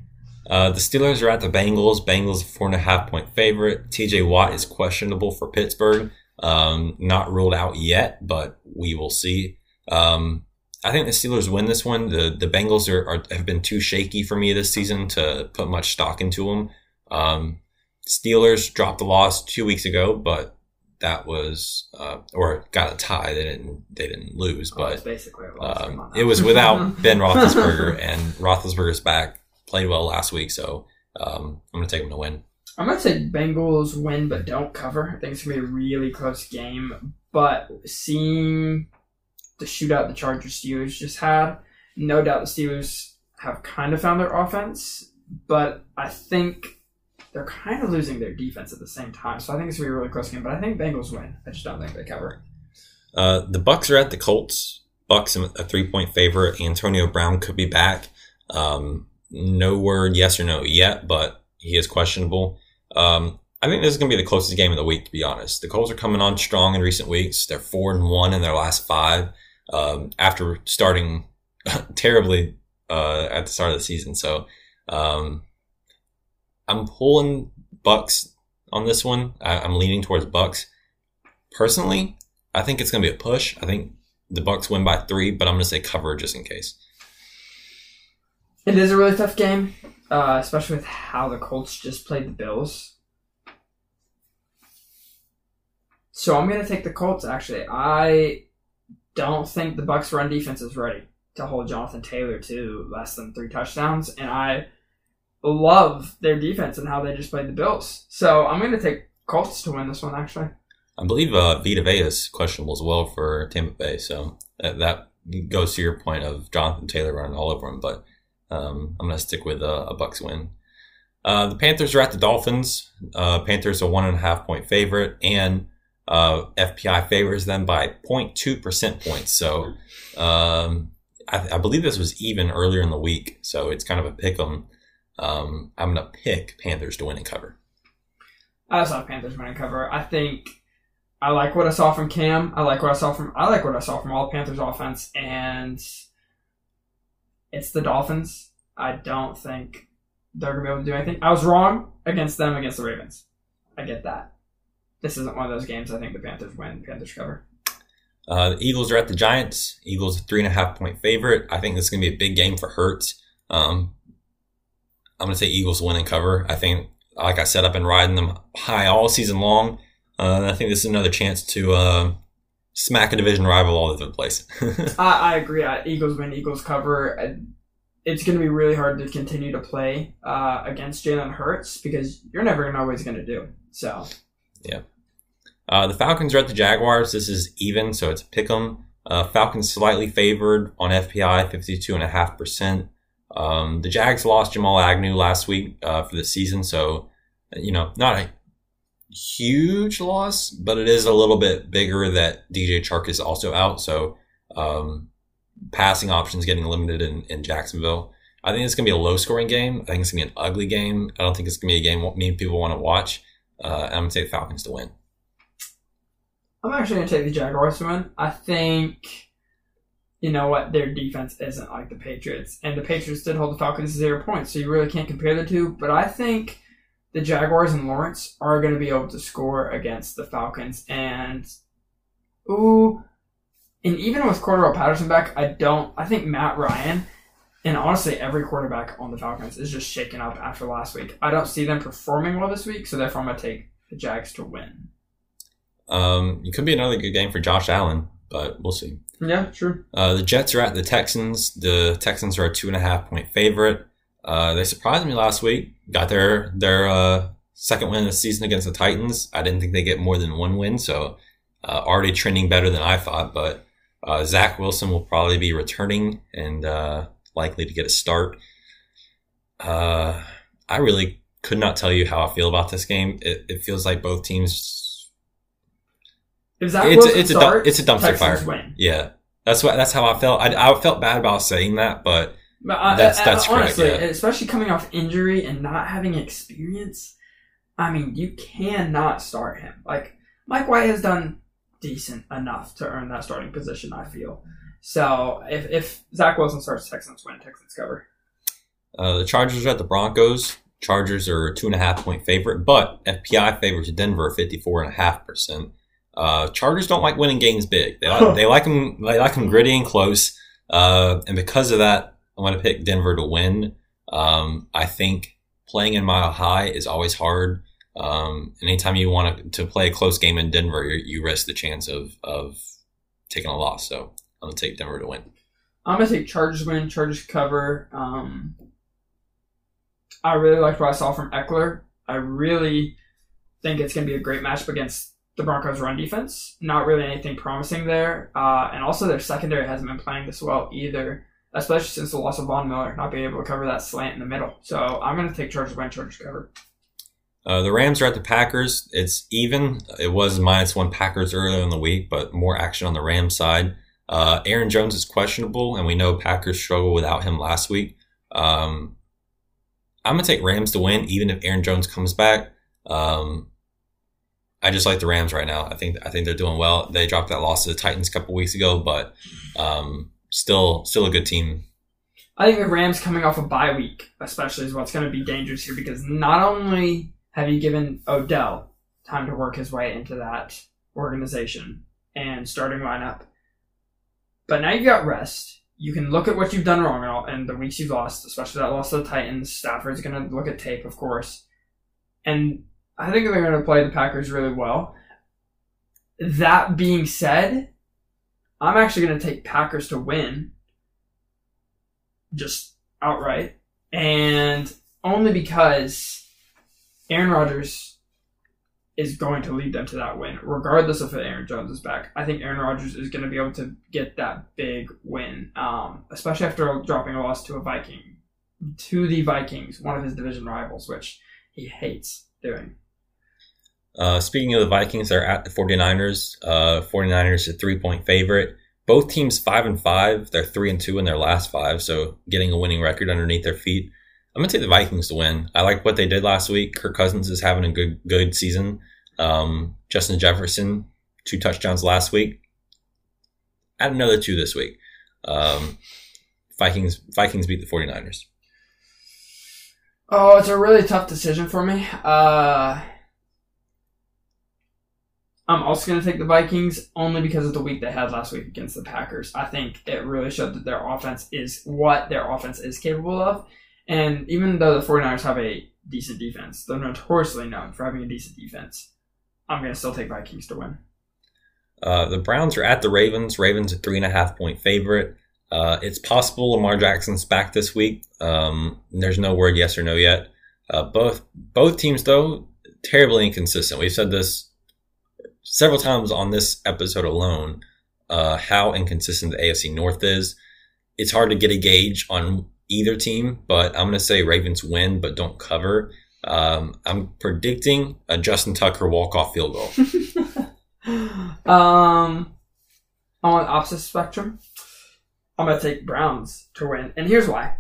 Uh, the Steelers are at the Bengals. Bengals, a four and a half point favorite. T J Watt is questionable for Pittsburgh. Um, not ruled out yet, but we will see. Um, I think the Steelers win this one. The the Bengals are, are have been too shaky for me this season to put much stock into them. Um, Steelers dropped the loss two weeks ago, but... That was, uh, or got a tie. They didn't, they didn't lose, but oh, it's basically a loss. Um, it was without Ben Roethlisberger, and Roethlisberger's back, played well last week. So um, I'm going to take him to win. I'm going to say Bengals win, but don't cover. I think it's going to be a really close game. But seeing the shootout the Chargers Steelers just had, no doubt the Steelers have kind of found their offense, but I think they're kind of losing their defense at the same time. So I think it's going to be a really close game, but I think Bengals win. I just don't think they cover. Uh, the Bucs are at the Colts. Bucs a three-point favorite. Antonio Brown could be back. Um, no word yes or no yet, but he is questionable. Um, I think this is going to be the closest game of the week, to be honest. The Colts are coming on strong in recent weeks. They're four and one in their last five um, after starting terribly uh, at the start of the season. So, um I'm pulling Bucs on this one. I, I'm leaning towards Bucs. Personally, I think it's going to be a push. I think the Bucs win by three, but I'm going to say cover just in case. It is a really tough game, uh, especially with how the Colts just played the Bills. So I'm going to take the Colts, actually. I don't think the Bucs' run defense is ready to hold Jonathan Taylor to less than three touchdowns, and I... love their defense and how they just played the Bills. So I'm going to take Colts to win this one, actually. I believe uh, Vita Vea is questionable as well for Tampa Bay. So that, that goes to your point of Jonathan Taylor running all over him. But um, I'm going to stick with uh, a Bucs win. Uh, the Panthers are at the Dolphins. Uh, Panthers a one and a half point favorite, and uh, F P I favors them by zero point two percent points. So um, I, I believe this was even earlier in the week. So it's kind of a pick 'em. Um, I'm going to pick Panthers to win and cover. I just like Panthers win and cover. I think I like what I saw from Cam. I like what I saw from I like what I saw from all Panthers offense, and it's the Dolphins. I don't think they're going to be able to do anything. I was wrong against them against the Ravens. I get that. This isn't one of those games. I think the Panthers win, Panthers cover. Uh, the Eagles are at the Giants. Eagles a three and a half point favorite. I think this is going to be a big game for Hurts. Um, I'm going to say Eagles win and cover. I think, like I said, I've been riding them high all season long. Uh, and I think this is another chance to uh, smack a division rival all over the place. I, I agree. I, Eagles win, Eagles cover. It's going to be really hard to continue to play uh, against Jalen Hurts because you're never going to know what he's going to do. So, yeah. Uh, the Falcons are at the Jaguars. This is even, so it's a pick 'em. Uh, Falcons slightly favored on F P I, fifty-two point five percent. Um, the Jags lost Jamal Agnew last week uh, for the season, so, you know, not a huge loss, but it is a little bit bigger that D J Chark is also out, so um, passing options getting limited in, in Jacksonville. I think it's going to be a low-scoring game. I think it's going to be an ugly game. I don't think it's going to be a game many people want to watch. Uh, and I'm going to take the Falcons to win. I'm actually going to take the Jaguars to win. I think, you know what, their defense isn't like the Patriots. And the Patriots did hold the Falcons to zero points, so you really can't compare the two. But I think the Jaguars and Lawrence are going to be able to score against the Falcons. And, ooh, and even with Cordarrelle Patterson back, I don't, I think Matt Ryan... And honestly, every quarterback on the Falcons is just shaken up after last week. I don't see them performing well this week, so therefore I'm going to take the Jags to win. Um, it could be another good game for Josh Allen, but we'll see. Yeah, true. Uh, the Jets are at the Texans. The Texans are a two and a half point favorite. Uh, they surprised me last week. Got their their uh, second win of the season against the Titans. I didn't think they get more than one win, so uh, already trending better than I thought. But uh, Zach Wilson will probably be returning and uh, – likely to get a start. Uh, I really could not tell you how I feel about this game. It, it feels like both teams. If Zach Wilson it's, starts, it's a dumpster Texans fire. Win. Yeah, that's what. That's how I felt. I, I felt bad about saying that, but, but I, that's I, I, that's honestly, correct. Yeah. Especially coming off injury and not having experience. I mean, you cannot start him. Like Mike White has done decent enough to earn that starting position, I feel. So, if, if Zach Wilson starts, Texans win, Texans cover. Uh, the Chargers are at the Broncos. Chargers are a two and a half point favorite, but F P I favors Denver fifty-four point five percent. Uh, Chargers don't like winning games big. They like, they like them they like them gritty and close. Uh, and because of that, I'm going to pick Denver to win. Um, I think playing in Mile High is always hard. Um, anytime you want to, to play a close game in Denver, you, you risk the chance of, of taking a loss, so... I'm going to take Denver to win. I'm going to take Chargers win, Chargers cover. Um, I really liked what I saw from Eckler. I really think it's going to be a great matchup against the Broncos' run defense. Not really anything promising there. Uh, and also their secondary hasn't been playing this well either, especially since the loss of Von Miller, not being able to cover that slant in the middle. So I'm going to take Chargers win, Chargers cover. Uh, the Rams are at the Packers. It's even. It was minus one Packers earlier in the week, but more action on the Rams side. Uh, Aaron Jones is questionable, and we know Packers struggled without him last week. Um, I'm going to take Rams to win, even if Aaron Jones comes back. Um, I just like the Rams right now. I think I think they're doing well. They dropped that loss to the Titans a couple weeks ago, but um, still still a good team. I think the Rams coming off a bye week, especially, is what's going to be dangerous here, because not only have you given Odell time to work his way into that organization and starting lineup, but now you've got rest. You can look at what you've done wrong and the weeks you've lost, especially that loss to the Titans. Stafford's going to look at tape, of course. And I think they're going to play the Packers really well. That being said, I'm actually going to take Packers to win just outright. And only because Aaron Rodgers is going to lead them to that win, regardless of if Aaron Jones is back. I think Aaron Rodgers is going to be able to get that big win, um, especially after dropping a loss to a Viking, to the Vikings, one of his division rivals, which he hates doing. Uh, speaking of the Vikings, they're at the 49ers. Uh, 49ers are a three-point favorite. Both teams five and five. They're three and two in their last five, so getting a winning record underneath their feet. I'm going to take the Vikings to win. I like what they did last week. Kirk Cousins is having a good good season. Um, Justin Jefferson, two touchdowns last week. Add another two this week. Um, Vikings Vikings beat the 49ers. Oh, it's a really tough decision for me. Uh, I'm also going to take the Vikings only because of the week they had last week against the Packers. I think it really showed that their offense is what their offense is capable of. And even though the 49ers have a decent defense, they're notoriously known for having a decent defense, I'm going to still take Vikings to win. Uh, the Browns are at the Ravens. Ravens a three and a half point favorite. Uh, it's possible Lamar Jackson's back this week. Um, there's no word yes or no yet. Uh, both both teams, though, terribly inconsistent. We've said this several times on this episode alone, uh, how inconsistent the A F C North is. It's hard to get a gauge on either team, but I'm going to say Ravens win, but don't cover. Um, I'm predicting a Justin Tucker walk-off field goal. um, on the opposite spectrum, I'm going to take Browns to win. And here's why.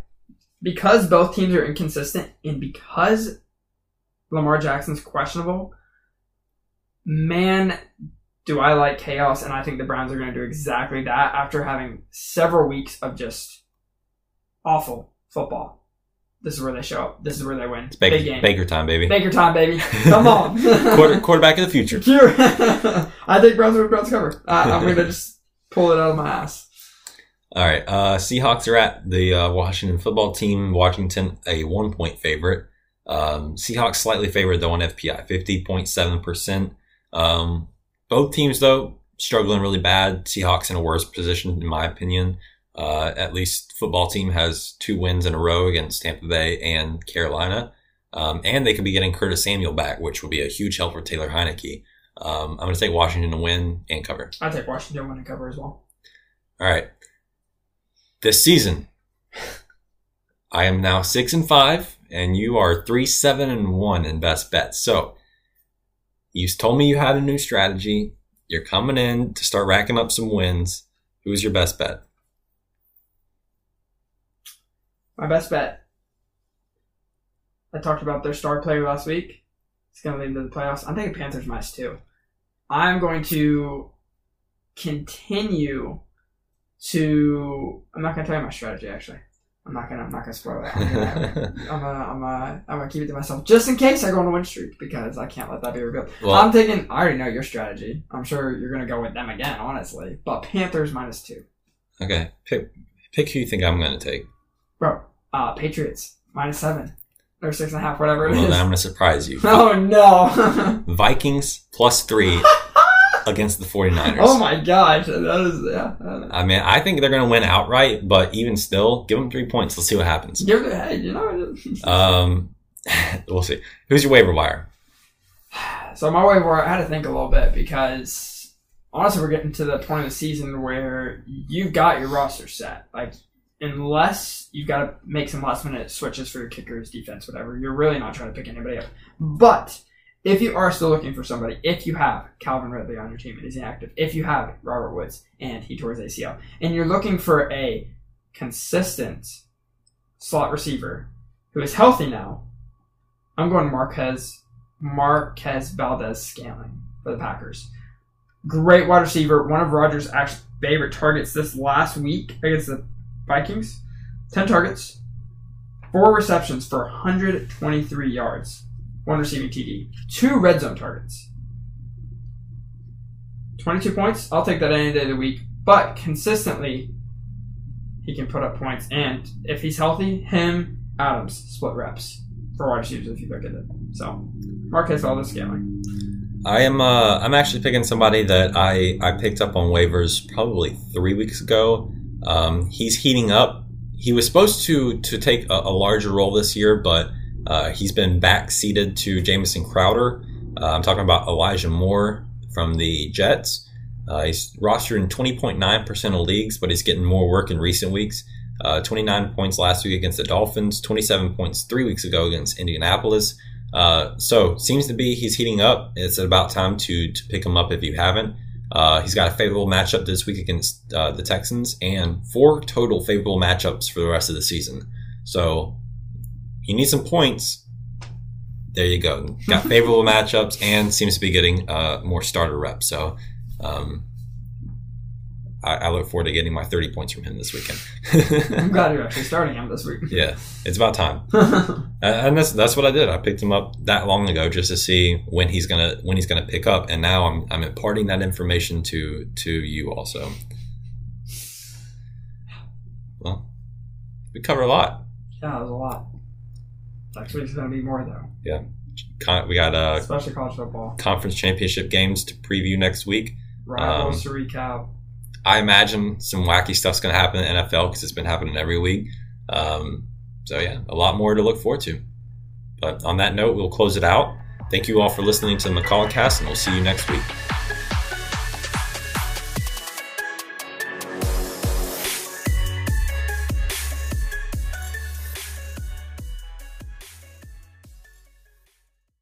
Because both teams are inconsistent and because Lamar Jackson's questionable, man, do I like chaos, and I think the Browns are going to do exactly that after having several weeks of just awful football. This is where they show up. This is where they win. It's Baker, Big game. Baker time, baby. Baker time, baby. Come on. Quarter, quarterback of the future. I think Browns are Browns cover. Uh, I'm going to just pull it out of my ass. All right. Uh, Seahawks are at the uh, Washington football team. Washington, a one-point favorite. Um, Seahawks slightly favored, though, on F P I, fifty point seven percent. Um, both teams, though, struggling really bad. Seahawks in a worse position, in my opinion. Uh, at least football team has two wins in a row against Tampa Bay and Carolina. Um, and they could be getting Curtis Samuel back, which will be a huge help for Taylor Heineke. Um, I'm going to take Washington to win and cover. I'll take Washington to win and cover as well. All right. This season, I am now six and five, and you are three, seven, and one in best bets. So you told me you had a new strategy. You're coming in to start racking up some wins. Who's your best bet? My best bet. I talked about their star player last week. It's going to lead them to the playoffs. I'm thinking Panthers minus two. I'm going to continue to. I'm not going to tell you my strategy. Actually, I'm not going. I'm not going to spoil that. I'm going to. I'm going I'm I'm to keep it to myself just in case I go on a win streak because I can't let that be revealed. Well, I'm thinking. I already know your strategy. I'm sure you're going to go with them again, honestly. But Panthers minus two. Okay, pick pick who you think I'm going to take. Bro, uh, Patriots, minus seven, or six and a half, whatever it well, is. Well, I'm going to surprise you. Oh, no. Vikings, plus three against the forty-niners. Oh, my gosh. That is, yeah. I mean, I think they're going to win outright, but even still, give them three points. Let's see what happens. Give it, hey, you know. um, We'll see. Who's your waiver wire? So my waiver wire, I had to think a little bit because, honestly, we're getting to the point of the season where you've got your roster set. Like, unless you've got to make some last-minute switches for your kickers, defense, whatever. You're really not trying to pick anybody up. But if you are still looking for somebody, if you have Calvin Ridley on your team and he's inactive, if you have Robert Woods and he tore his A C L, and you're looking for a consistent slot receiver who is healthy now, I'm going Marquez, Marquez Valdez-Scantling for the Packers. Great wide receiver. One of Rodgers' actual favorite targets this last week against the Vikings, ten targets, four receptions for one hundred twenty-three yards, one receiving T D, two red zone targets, twenty-two points. I'll take that any day of the week, but consistently he can put up points. And if he's healthy, him, Adams, split reps for wide receivers if you look at it. So Marquez Valdez-Scantling. I am. Uh, I'm actually picking somebody that I, I picked up on waivers probably three weeks ago. Um, he's heating up. He was supposed to to take a, a larger role this year, but uh, he's been backseated to Jamison Crowder. Uh, I'm talking about Elijah Moore from the Jets. Uh, he's rostered in twenty point nine percent of leagues, but he's getting more work in recent weeks. Uh, twenty-nine points last week against the Dolphins, twenty-seven points three weeks ago against Indianapolis. Uh, so seems to be he's heating up. It's about time to to pick him up if you haven't. Uh, he's got a favorable matchup this week against uh, the Texans and four total favorable matchups for the rest of the season. So you need some points. There you go. Got favorable matchups and seems to be getting uh, more starter reps. So um, I, I look forward to getting my thirty points from him this weekend. I'm glad you're actually starting him this week. Yeah, it's about time. And that's that's what I did. I picked him up that long ago just to see when he's gonna when he's gonna pick up, and now I'm I'm imparting that information to to you also. Well, we cover a lot. Yeah, it was a lot. Next week's gonna be more though. Yeah, Con- we got uh especially college football conference championship games to preview next week. Rivals um, to recap. I imagine some wacky stuff's gonna happen in the N F L because it's been happening every week. Um, So, yeah, a lot more to look forward to. But on that note, we'll close it out. Thank you all for listening to the McCallcast, and we'll see you next week.